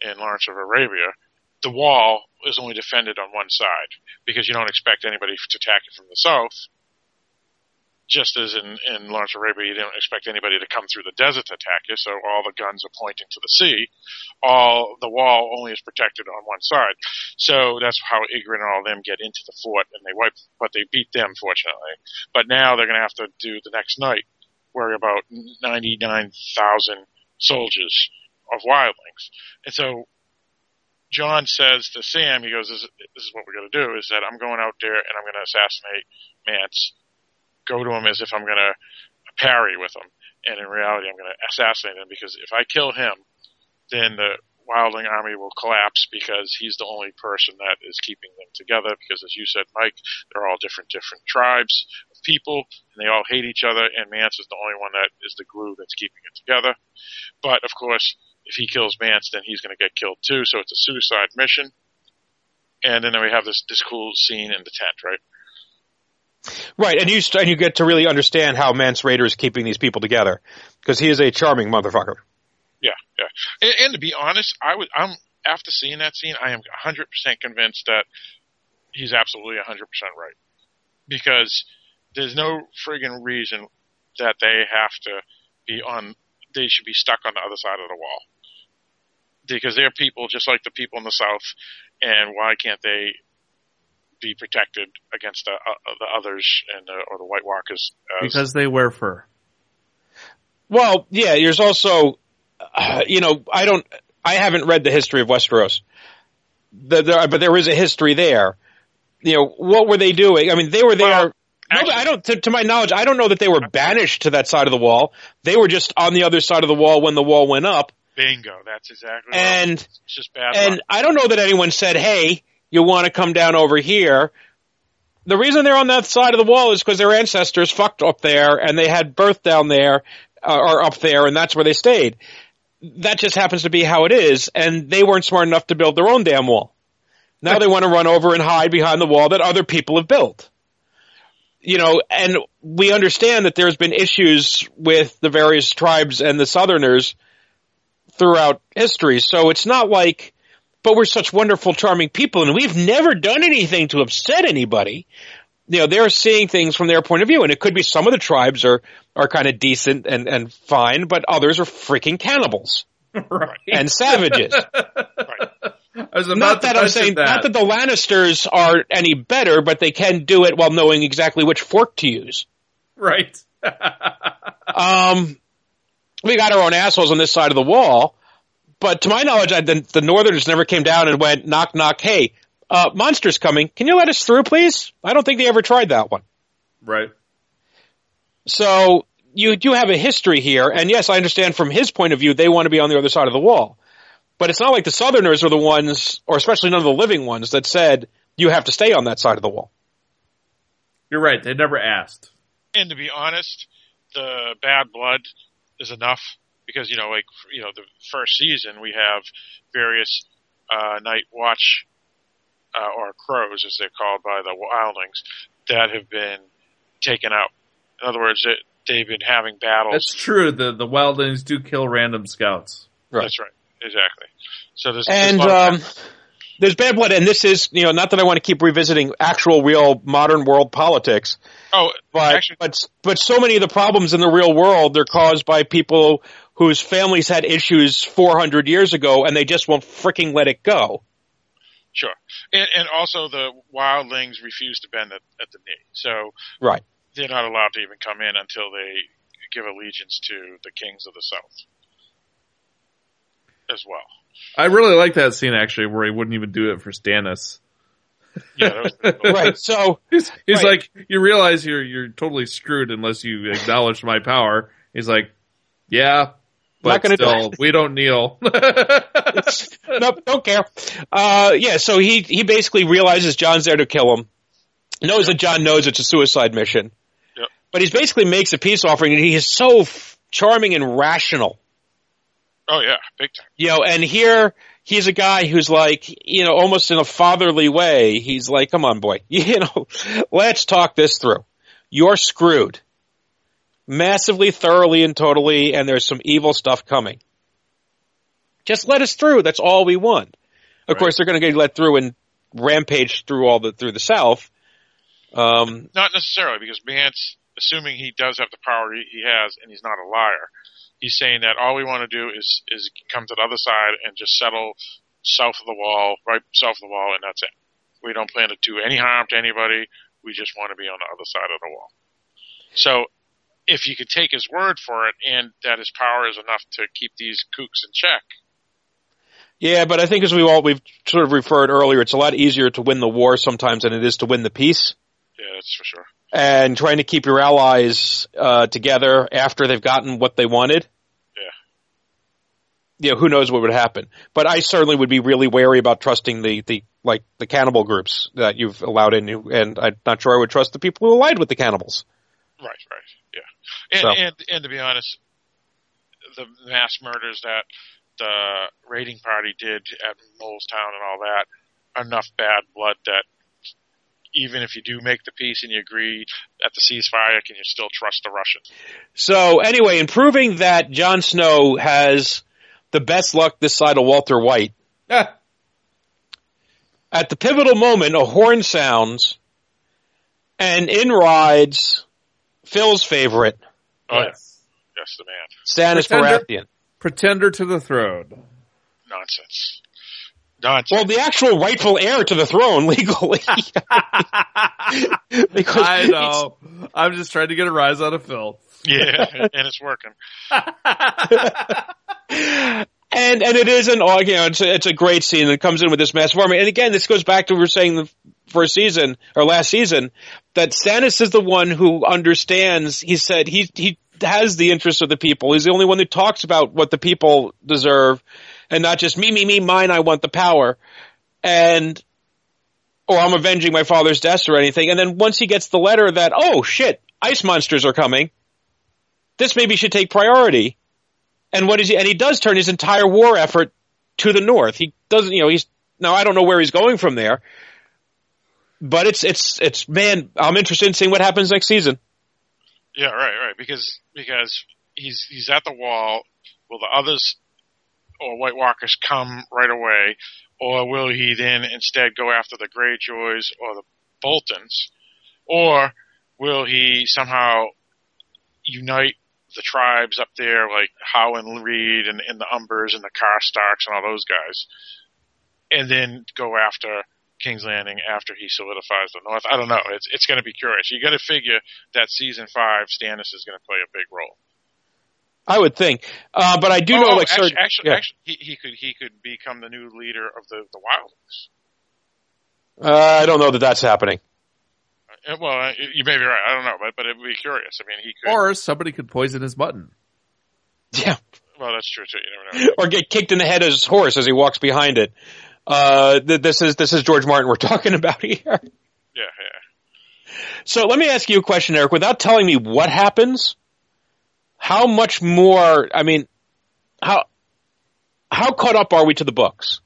in Lawrence of Arabia, the wall is only defended on one side because you don't expect anybody to attack it from the south. Just as in, in Lawrence of Arabia, you don't expect anybody to come through the desert to attack you, so all the guns are pointing to the sea. All the wall only is protected on one side. So that's how Ygritte and all of them get into the fort, and they wipe, but they beat them, fortunately. But now they're going to have to do the next night, worry about ninety-nine thousand soldiers of wildlings. And so John says to Sam, he goes, this is, this is what we're going to do, is that I'm going out there and I'm going to assassinate Mance. Go to him as if I'm going to parry with him, and in reality I'm going to assassinate him, because if I kill him, then the wildling army will collapse, because he's the only person that is keeping them together, because as you said, Mike, they're all different different tribes of people, and they all hate each other, and Mance is the only one that is the glue that's keeping it together. But of course, if he kills Mance, then he's going to get killed too, so it's a suicide mission. And then we have this, this cool scene in the tent, right? Right, and you st- and you get to really understand how Mance Rayder is keeping these people together, because he is a charming motherfucker. Yeah, yeah. And, and to be honest, I would, I'm after seeing that scene, I am one hundred percent convinced that he's absolutely one hundred percent right, because there's no friggin' reason that they have to be on. They should be stuck on the other side of the wall, because they're people just like the people in the South, and why can't they be protected against the, uh, the others and the, or the White Walkers? Uh, because they wear fur. Well, yeah, there's also, uh, you know, I don't, I haven't read the history of Westeros, the, the, but there is a history there. You know, what were they doing? I mean, they were there. Well, actually, no, I don't, to, to my knowledge, I don't know that they were banished to that side of the wall. They were just on the other side of the wall when the wall went up. Bingo. That's exactly right. And, it's just bad and luck. I don't know that anyone said, hey, you want to come down over here. The reason they're on that side of the wall is because their ancestors fucked up there, and they had birth down there, uh, or up there, and that's where they stayed. That just happens to be how it is, and they weren't smart enough to build their own damn wall. Now they want to run over and hide behind the wall that other people have built. You know, and we understand that there's been issues with the various tribes and the Southerners throughout history, so it's not like, but we're such wonderful, charming people, and we've never done anything to upset anybody. You know, they're seeing things from their point of view, and it could be some of the tribes are, are kind of decent and, and fine, but others are freaking cannibals. Right. And savages. Right. I was about not that I'm saying that. Not that the Lannisters are any better, but they can do it while knowing exactly which fork to use. Right. um, we got our own assholes on this side of the wall. But to my knowledge, I, the, the Northerners never came down and went, knock, knock, hey, uh, monster's coming. Can you let us through, please? I don't think they ever tried that one. Right. So you do have a history here. And yes, I understand from his point of view, they want to be on the other side of the wall. But it's not like the Southerners are the ones, or especially none of the living ones, that said, you have to stay on that side of the wall. You're right. They never asked. And to be honest, the bad blood is enough. Because, you know, like, you know, the first season we have various uh, Night Watch uh, or Crows, as they're called by the Wildlings, that have been taken out. In other words, it, they've been having battles. That's true. The the wildlings do kill random scouts. Right. That's right. Exactly. So there's and there's, um, there's bad blood, and this is you know not that I want to keep revisiting actual real modern world politics. Oh, but actually, but but so many of the problems in the real world, they're caused by people whose families had issues four hundred years ago, and they just won't freaking let it go. Sure, and, and also the wildlings refuse to bend at, at the knee, so right. They're not allowed to even come in until they give allegiance to the kings of the south as well. I really like that scene, actually, where he wouldn't even do it for Stannis. Yeah, that was pretty cool. Right. So he's, he's right. like, you realize you're you're totally screwed unless you acknowledge my power. He's like, yeah, but not still, die. We don't kneel. Nope, don't care. Uh, yeah, so he he basically realizes John's there to kill him. Knows that John knows it's a suicide mission. Yep. But he basically makes a peace offering, and he is so f- charming and rational. Oh, yeah, big time. You know, and here he's a guy who's like, you know, almost in a fatherly way, he's like, come on, boy, you know, let's talk this through. You're screwed. Massively, thoroughly, and totally, and there's some evil stuff coming. Just let us through. That's all we want. Of right. course, they're going to get let through and rampage through all the through the South. Um, not necessarily, because Mance, assuming he does have the power he, he has, and he's not a liar, he's saying that all we want to do is is come to the other side and just settle south of the wall, right south of the wall, and that's it. We don't plan to do any harm to anybody. We just want to be on the other side of the wall. So if you could take his word for it and that his power is enough to keep these kooks in check. Yeah, but I think as we all, we've sort of referred earlier, it's a lot easier to win the war sometimes than it is to win the peace. Yeah, that's for sure. And trying to keep your allies uh, together after they've gotten what they wanted. Yeah. Yeah, who knows what would happen. But I certainly would be really wary about trusting the, the like the cannibal groups that you've allowed in, and I'm not sure I would trust the people who allied with the cannibals. Right, right, yeah. And so. and, and to be honest, the mass murders that the raiding party did at Mole's Town and all that, enough bad blood that even if you do make the peace and you agree at the ceasefire, can you still trust the Russians? So anyway, in proving that Jon Snow has the best luck this side of Walter White, ah. at the pivotal moment, a horn sounds, and in rides Phil's favorite. Oh, yes. Yeah. Yes, the man. Stannis Baratheon. Pretender to the throne. Nonsense. Nonsense. Well, the actual rightful heir to the throne, legally. Because I know. I'm just trying to get a rise out of Phil. Yeah, and it's working. and and it is an you know, it's a, it's a great scene. It comes in with this massive army, and again, this goes back to what we were saying the first season or last season that Stannis is the one who understands. He said he he has the interests of the people. He's the only one who talks about what the people deserve. And not just me, me, me, mine, I want the power. And, or I'm avenging my father's death or anything. And then once he gets the letter that, oh shit, ice monsters are coming. This maybe should take priority. And what is he, and he does turn his entire war effort to the north. He doesn't, you know, he's, now I don't know where he's going from there. But it's, it's, it's, man, I'm interested in seeing what happens next season. Yeah, right, right. Because, because he's, he's at the wall. Will the others, or White Walkers come right away, or will he then instead go after the Greyjoys or the Boltons, or will he somehow unite the tribes up there like Howe and Reed and, and the Umbers and the Karstarks and all those guys, and then go after King's Landing after he solidifies the North? I don't know. It's it's going to be curious. You got to figure that season five, Stannis is going to play a big role. I would think, uh, but I do oh, know. Like, actually, certain, actually, yeah. actually he, he could he could become the new leader of the the Wildlings. Uh, I don't know that that's happening. Uh, well, you may be right. I don't know, but but it would be curious. I mean, he could, or somebody could poison his mutton. Yeah. Well, that's true too. You never know. Or get kicked in the head of his horse as he walks behind it. Uh, th- this is this is George Martin we're talking about here. Yeah, yeah. So let me ask you a question, Eric. Without telling me what happens. How much more, I mean, how how caught up are we to the books?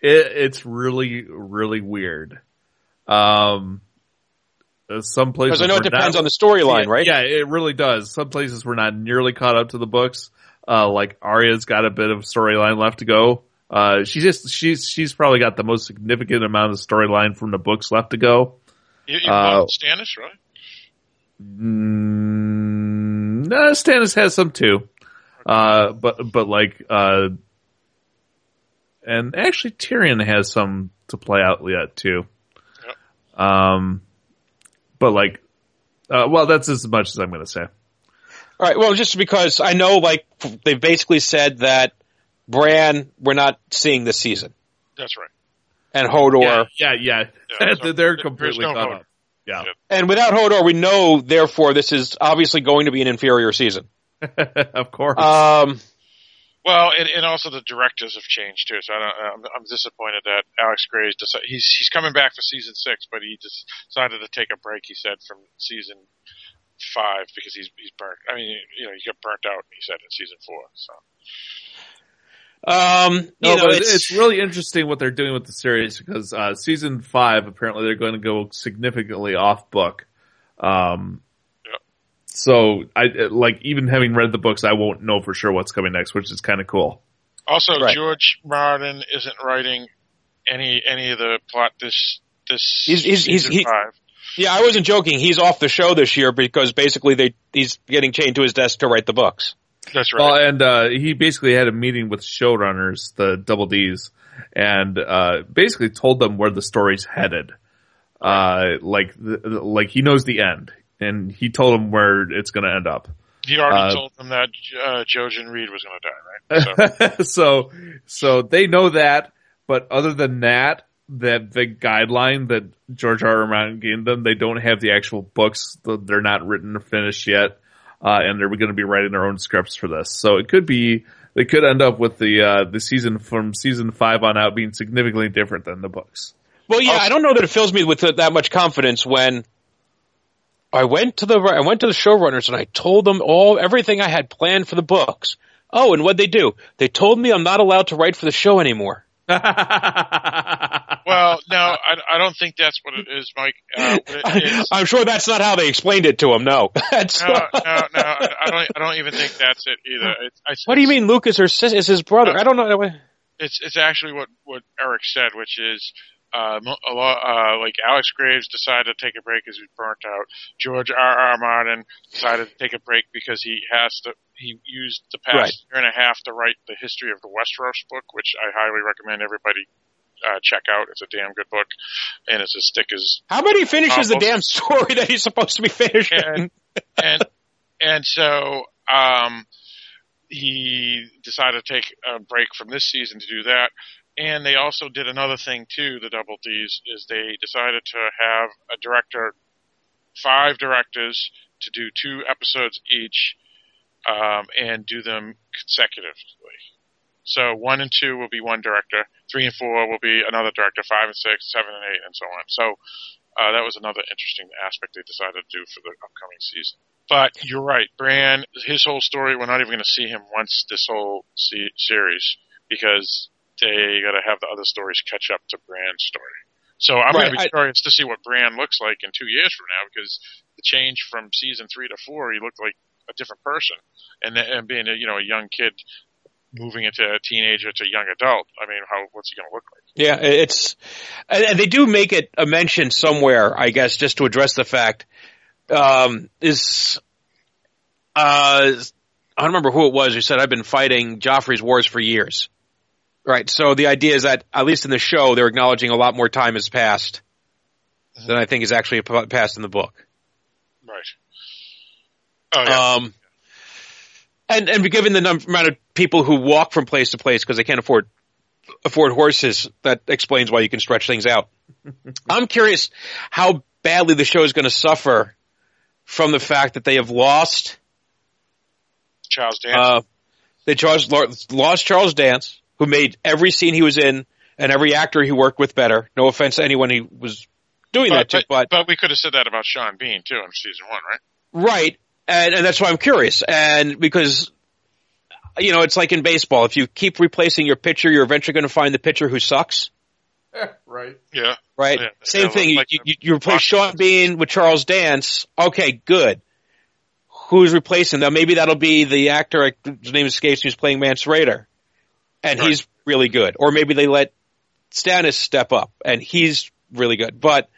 It, it's really, really weird. Um, Some places, because I know it depends not, on the storyline, yeah, right? Yeah, it really does. Some places we're not nearly caught up to the books. Uh, like Arya's got a bit of storyline left to go. Uh, she just she's she's probably got the most significant amount of storyline from the books left to go. You, you uh, Stannis, right? Mm, no, Stannis has some too, uh, but but like, uh, and actually Tyrion has some to play out yet too. Yep. Um, but like, uh, well, that's as much as I'm going to say. All right. Well, just because I know, like, they basically said that Bran, we're not seeing this season. That's right. And Hodor. Yeah, yeah. yeah. yeah They're completely no caught up. Yeah. Yep. And without Hodor, we know, therefore, this is obviously going to be an inferior season. Of course. Um, well, and, and also the directives have changed, too. So I don't, I'm, I'm disappointed that Alex Gray's decided, he's, he's coming back for season six, but he just decided to take a break, he said, from season five because he's he's burnt. I mean, you know, he got burnt out, he said, in season four. So. Um, you no, know, but it's, it's really interesting what they're doing with the series because uh, season five apparently they're going to go significantly off book. Um, yeah. So I like even having read the books, I won't know for sure what's coming next, which is kind of cool. Also, right. George Martin isn't writing any any of the plot this this he's, he's, season he's, five. He, yeah, I wasn't joking. He's off the show this year because basically they he's getting chained to his desk to write the books. That's right. Well, and uh, he basically had a meeting with showrunners, the Double D's, and uh, basically told them where the story's headed. Uh, like, the, like he knows the end, and he told them where it's going to end up. He already uh, told them that uh, Jojen Reed was going to die, right? So. so, so they know that. But other than that, that the guideline that George R. R. Martin gave them, they don't have the actual books. They're not written or finished yet. Uh, and they're going to be writing their own scripts for this, so it could be they could end up with the uh, the season from season five on out being significantly different than the books. Well, yeah, also, I don't know that it fills me with that much confidence when I went to the I went to the showrunners and I told them all everything I had planned for the books. Oh, and what'd they do? They told me I'm not allowed to write for the show anymore. Well, no, I, I don't think that's what it is, Mike. Uh, it is. I'm sure that's not how they explained it to him. No, that's no, no, no. I don't. I don't even think that's it either. It's, I, what do you mean, Luke is her sis, is his brother? No, I don't know. It's it's actually what, what Eric said, which is uh, a lot, uh, like Alex Graves decided to take a break because he's burnt out. George R R. Martin decided to take a break because he has to. He used the past right. year and a half to write the history of the Westeros book, which I highly recommend everybody. Uh, check out. It's a damn good book, and it's as thick as. How many finishes novels. The damn story that he's supposed to be finishing? And and, and so um, he decided to take a break from this season to do that. And they also did another thing too. The Double D's is they decided to have a director, five directors, to do two episodes each, um, and do them consecutively. So one and two will be one director, three and four will be another director, five and six, seven and eight, and so on. So uh, that was another interesting aspect they decided to do for the upcoming season. But you're right, Bran, his whole story, we're not even going to see him once this whole se- series because they got to have the other stories catch up to Bran's story. So I'm right, going to be curious I, to see what Bran looks like in two years from now because the change from season three to four, he looked like a different person. And, and being a, you know, a young kid – moving into a teenager to a young adult, I mean, how what's he going to look like? Yeah, it's and they do make it a mention somewhere, I guess, just to address the fact. Um, is uh, I don't remember who it was who said, "I've been fighting Joffrey's wars for years." Right. So the idea is that at least in the show, they're acknowledging a lot more time has passed mm-hmm. than I think is actually passed in the book. Right. Oh yeah. Um, And, and given the number, amount of people who walk from place to place because they can't afford afford horses, that explains why you can stretch things out. I'm curious how badly the show is going to suffer from the fact that they have lost Charles Dance. Uh, they Charles, lost Charles Dance, who made every scene he was in and every actor he worked with better. No offense to anyone he was doing but, that to. But, but, but we could have said that about Sean Bean, too, in season one, right? Right. And, and that's why I'm curious, and because, you know, it's like in baseball. If you keep replacing your pitcher, you're eventually going to find the pitcher who sucks. Right. Yeah. Right. Yeah. Same yeah, thing. Like you, you, you replace Sean Bean with Charles Dance. Okay, good. Who's replacing them? Maybe that'll be the actor, his name escapes me, who's playing Mance Rayder. And right. he's really good. Or maybe they let Stannis step up and he's really good. But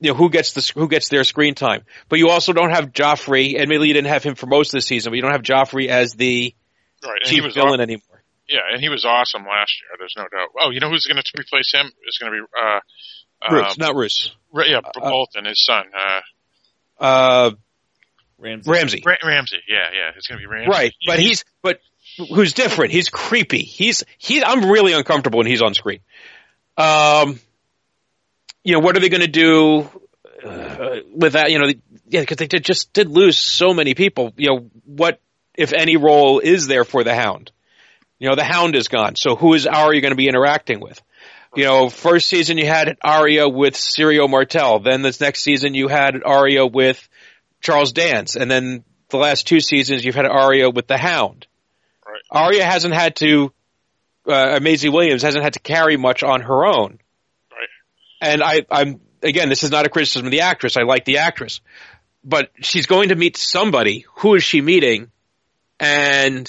you know, who gets the who gets their screen time? But you also don't have Joffrey, and maybe you didn't have him for most of the season, but you don't have Joffrey as the right. chief villain aw- anymore. Yeah, and he was awesome last year. There's no doubt. Oh, you know who's going to replace him? It's going to be uh, uh, Roose, not Roose. Ra- yeah, uh, Bolton, his son. Uh, uh, Ramsay. Ramsay. Ra- Ramsay. Yeah, yeah. It's going to be Ramsay. Right, yeah. but he's but who's different? He's creepy. He's he. I'm really uncomfortable when he's on screen. Um. You know, what are they going to do uh, with that? You know, yeah, because they did, just did lose so many people. You know, what, if any, role is there for the Hound? You know, the Hound is gone. So who is Arya going to be interacting with? You know, first season you had Arya with Cersei Martell. Then this next season you had Arya with Charles Dance. And then the last two seasons you've had Arya with the Hound. Right. Arya hasn't had to, uh, Maisie Williams hasn't had to carry much on her own. And I, I'm again, this is not a criticism of the actress. I like the actress. But she's going to meet somebody. Who is she meeting? And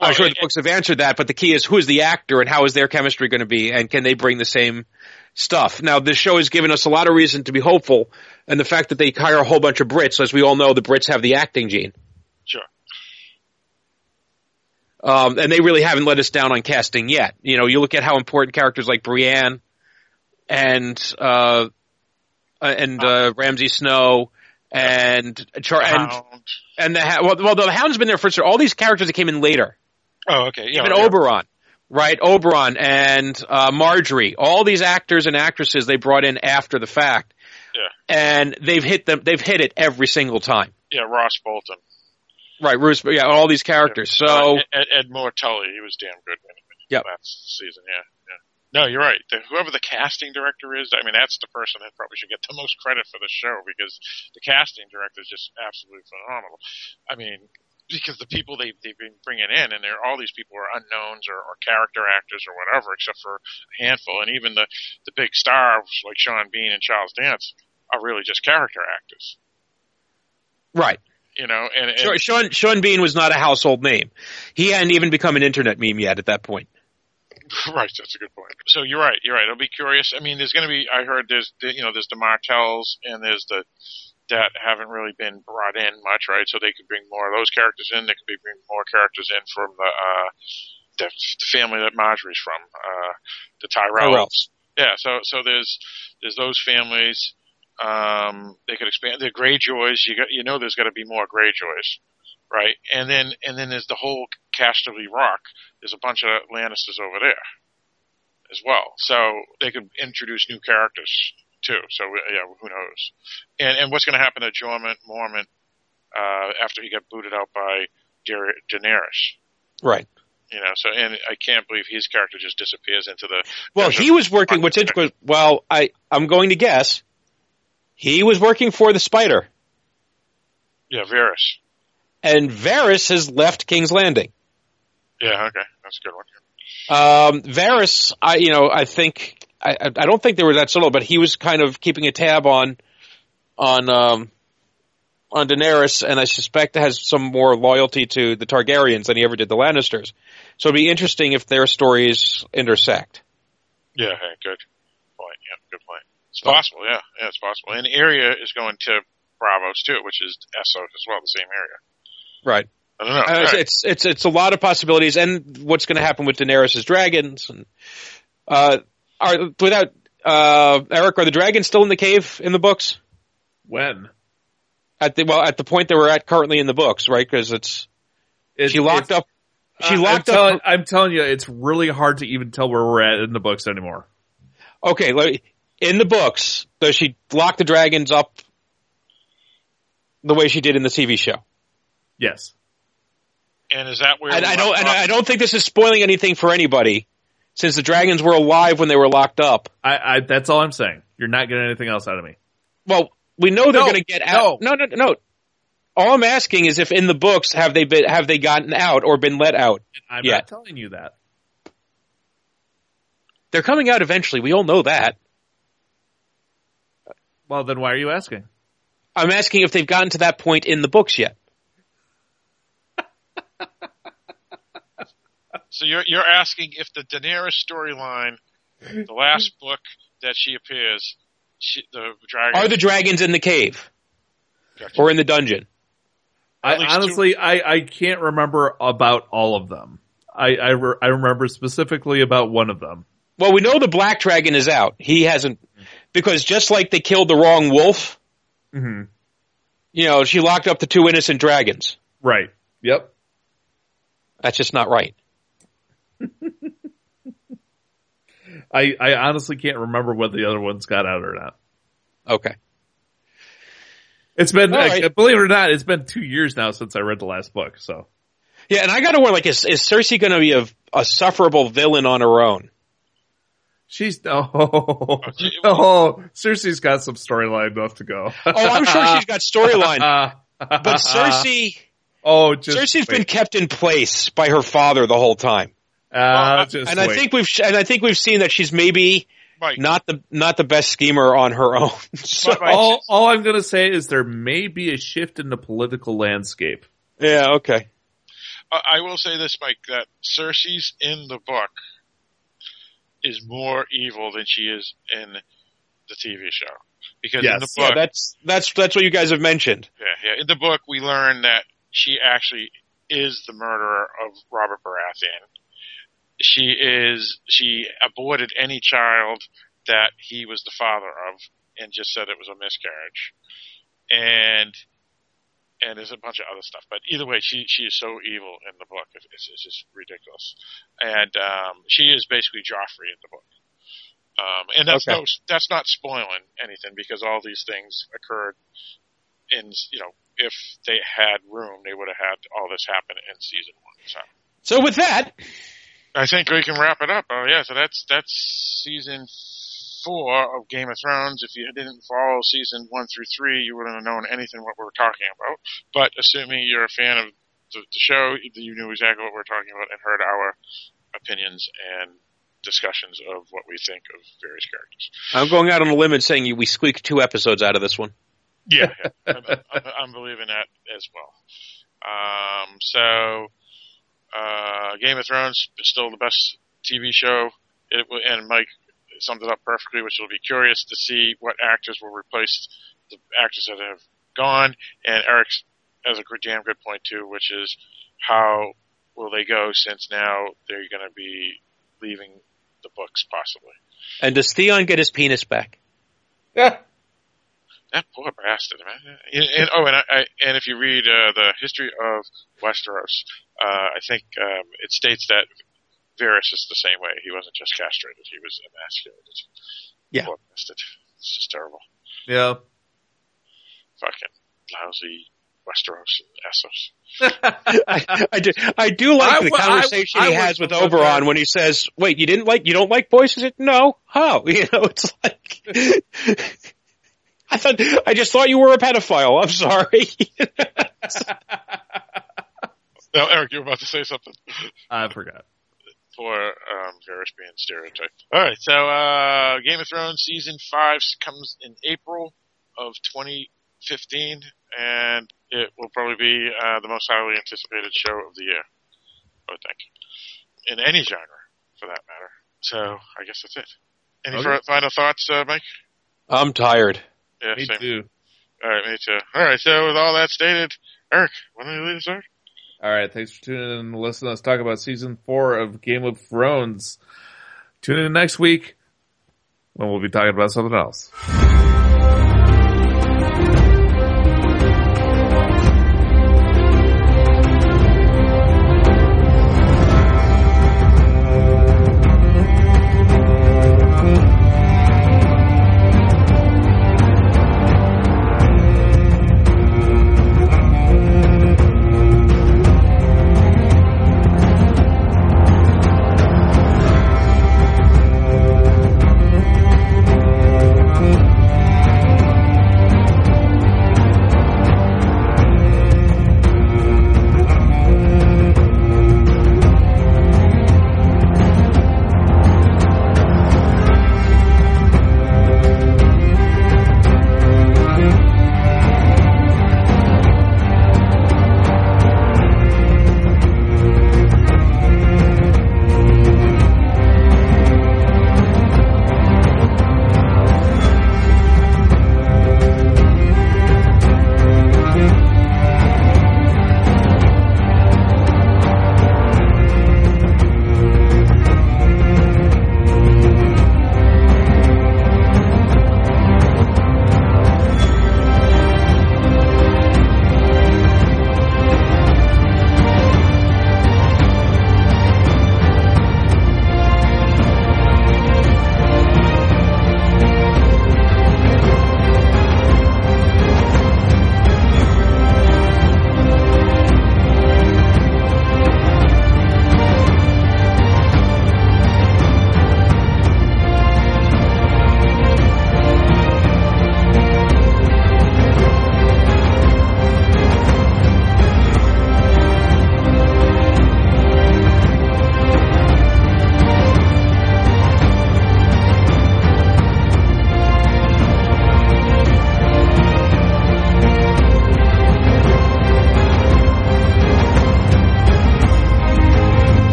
well, I'm sure the books have answered that, but the key is who is the actor and how is their chemistry going to be and can they bring the same stuff? Now, this show has given us a lot of reason to be hopeful, and the fact that they hire a whole bunch of Brits, as we all know, the Brits have the acting gene. Sure. Um, and they really haven't let us down on casting yet. You know, you look at how important characters like Brienne and uh, and uh, Ramsay Snow and Char- and and the ha- well, well, the Hound's been there first. All these characters that came in later. Oh, okay. Yeah, even yeah. Oberon, right? Oberon and uh, Marjorie. All these actors and actresses they brought in after the fact. Yeah. And they've hit them. They've hit it every single time. Yeah, Ross Bolton. Right, Roose. Yeah, all these characters. Yeah. So uh, Ed, Ed Moore Tully, he was damn good yeah. last season. Yeah. No, you're right. The, whoever the casting director is, I mean, that's the person that probably should get the most credit for the show because the casting director is just absolutely phenomenal. I mean, because the people they, they've been bringing in, and they're, all these people are unknowns or, or character actors or whatever, except for a handful. And even the, the big stars like Sean Bean and Charles Dance are really just character actors. Right. You know, and, and sure, Sean, Sean Bean was not a household name. He hadn't even become an internet meme yet at that point. Right, that's a good point. So you're right, you're right. I'll be curious. I mean, there's going to be. I heard there's, the, you know, there's the Martells and there's the that haven't really been brought in much, right? So they could bring more of those characters in. They could be bring more characters in from the uh, the, the family that Marjorie's from, uh, the Tyrells. Yeah. So so there's there's those families. Um, they could expand. The Greyjoys. You got, you know, there's got to be more Greyjoys. Right, and then and then there's the whole Casterly Rock. There's a bunch of Lannisters over there as well, so they could introduce new characters too. So yeah, who knows? And and what's going to happen to Jormund Mormont uh, after he got booted out by da- Daenerys? Right. You know, so and I can't believe his character just disappears into the. Well, he was working. What's interesting? Well, I I'm going to guess he was working for the Spider. Yeah, Varys. And Varys has left King's Landing. Yeah, okay, that's a good one. Um, Varys, I you know, I think I, I don't think there was that solo, but he was kind of keeping a tab on on um, on Daenerys, and I suspect has some more loyalty to the Targaryens than he ever did the Lannisters. So it'd be interesting if their stories intersect. Yeah, hey, good point. Yeah, good point. It's so, possible. Yeah, yeah, it's possible. And Arya is going to Braavos too, which is Essos as well, the same area. Right. I don't know. Uh, right. It's it's it's a lot of possibilities, and what's going to happen with Daenerys' dragons? And uh, are without uh, Eric, are the dragons still in the cave in the books? When? At the well, at the point that we're at currently in the books, right? Because it's it, she locked it's, up. She uh, locked I'm up. Tell, I'm telling you, it's really hard to even tell where we're at in the books anymore. Okay, in the books, does she lock the dragons up the way she did in the T V show? Yes. And is that where... And I don't, and I don't think this is spoiling anything for anybody, since the dragons were alive when they were locked up. I, I that's all I'm saying. You're not getting anything else out of me. Well, we know they're no, going to get out. No. no, no, no. All I'm asking is if in the books, have they been, have they gotten out or been let out? I'm yet. not telling you that. They're coming out eventually. We all know that. Well, then why are you asking? I'm asking if they've gotten to that point in the books yet. So you're you're asking if the Daenerys storyline, the last book that she appears, she, the dragons... Are the dragons in the cave? Gotcha. Or in the dungeon? I, honestly, two- I, I can't remember about all of them. I, I, re- I remember specifically about one of them. Well, we know the black dragon is out. He hasn't... Because just like they killed the wrong wolf, mm-hmm. you know, she locked up the two innocent dragons. Right. Yep. That's just not right. I, I honestly can't remember whether the other ones got out or not. Okay. It's been, right. I, believe it or not, it's been two years now since I read the last book, so. Yeah, and I gotta wonder, like, is, is Cersei gonna be a, a sufferable villain on her own? She's, oh, oh, Cersei's got some storyline left to go. Oh, I'm sure she's got storyline. But Cersei, oh, just Cersei's wait. been kept in place by her father the whole time. Uh, well, and wait. I think we've and I think we've seen that she's maybe Mike. not the not the best schemer on her own. So all, all I'm going to say is there may be a shift in the political landscape. Yeah, okay. Uh, I will say this, Mike, that Cersei's in the book is more evil than she is in the T V show because yes. in the book yeah, that's that's that's what you guys have mentioned. Yeah, yeah. In the book, we learn that she actually is the murderer of Robert Baratheon. She is. She aborted any child that he was the father of, and just said it was a miscarriage. And and there's a bunch of other stuff. But either way, she she is so evil in the book. It's, it's just ridiculous. And um, she is basically Joffrey in the book. Um, and that's okay. no that's not spoiling anything because all these things occurred in you know if they had room they would have had all this happen in season one. So, so with that. I think we can wrap it up. Oh yeah, so that's that's season four of Game of Thrones. If you didn't follow season one through three, you wouldn't have known anything what we were talking about. But assuming you're a fan of the, the show, you knew exactly what we were talking about and heard our opinions and discussions of what we think of various characters. I'm going out on a limb and saying you, we squeaked two episodes out of this one. Yeah, yeah. I'm, I'm, I'm believing that as well. Um, so. Uh, Game of Thrones is still the best T V show, it, and Mike summed it up perfectly, which will be curious to see what actors will replace the actors that have gone, and Eric has a damn good point too, which is how will they go since now they're going to be leaving the books possibly. And does Theon get his penis back? Yeah. That poor bastard, man. And, and, oh, and, I, and if you read uh, the history of Westeros, uh, I think um, it states that Varys is the same way. He wasn't just castrated. He was emasculated. Yeah. Poor bastard. It's just terrible. Yeah. Fucking lousy Westeros and Essos. I, I, do, I do like I, the I, conversation I, I, he I has with Oberon that. When he says, wait, you didn't like, you don't like boys? Is it? No. How? You know, it's like... I thought I just thought you were a pedophile. I'm sorry. No, Eric, you were about to say something. I forgot. For um, Varys being stereotyped. All right, so uh, Game of Thrones season five comes in April of twenty fifteen, and it will probably be uh, the most highly anticipated show of the year, I would think, in any genre for that matter. So I guess that's it. Any okay. final thoughts, uh, Mike? I'm tired. Yeah, me same. too. All right, me too. All right, so with all that stated, Eric, why don't you lead us, Eric? All right, thanks for tuning in and listening to us talk about Season four of Game of Thrones. Tune in next week when we'll be talking about something else.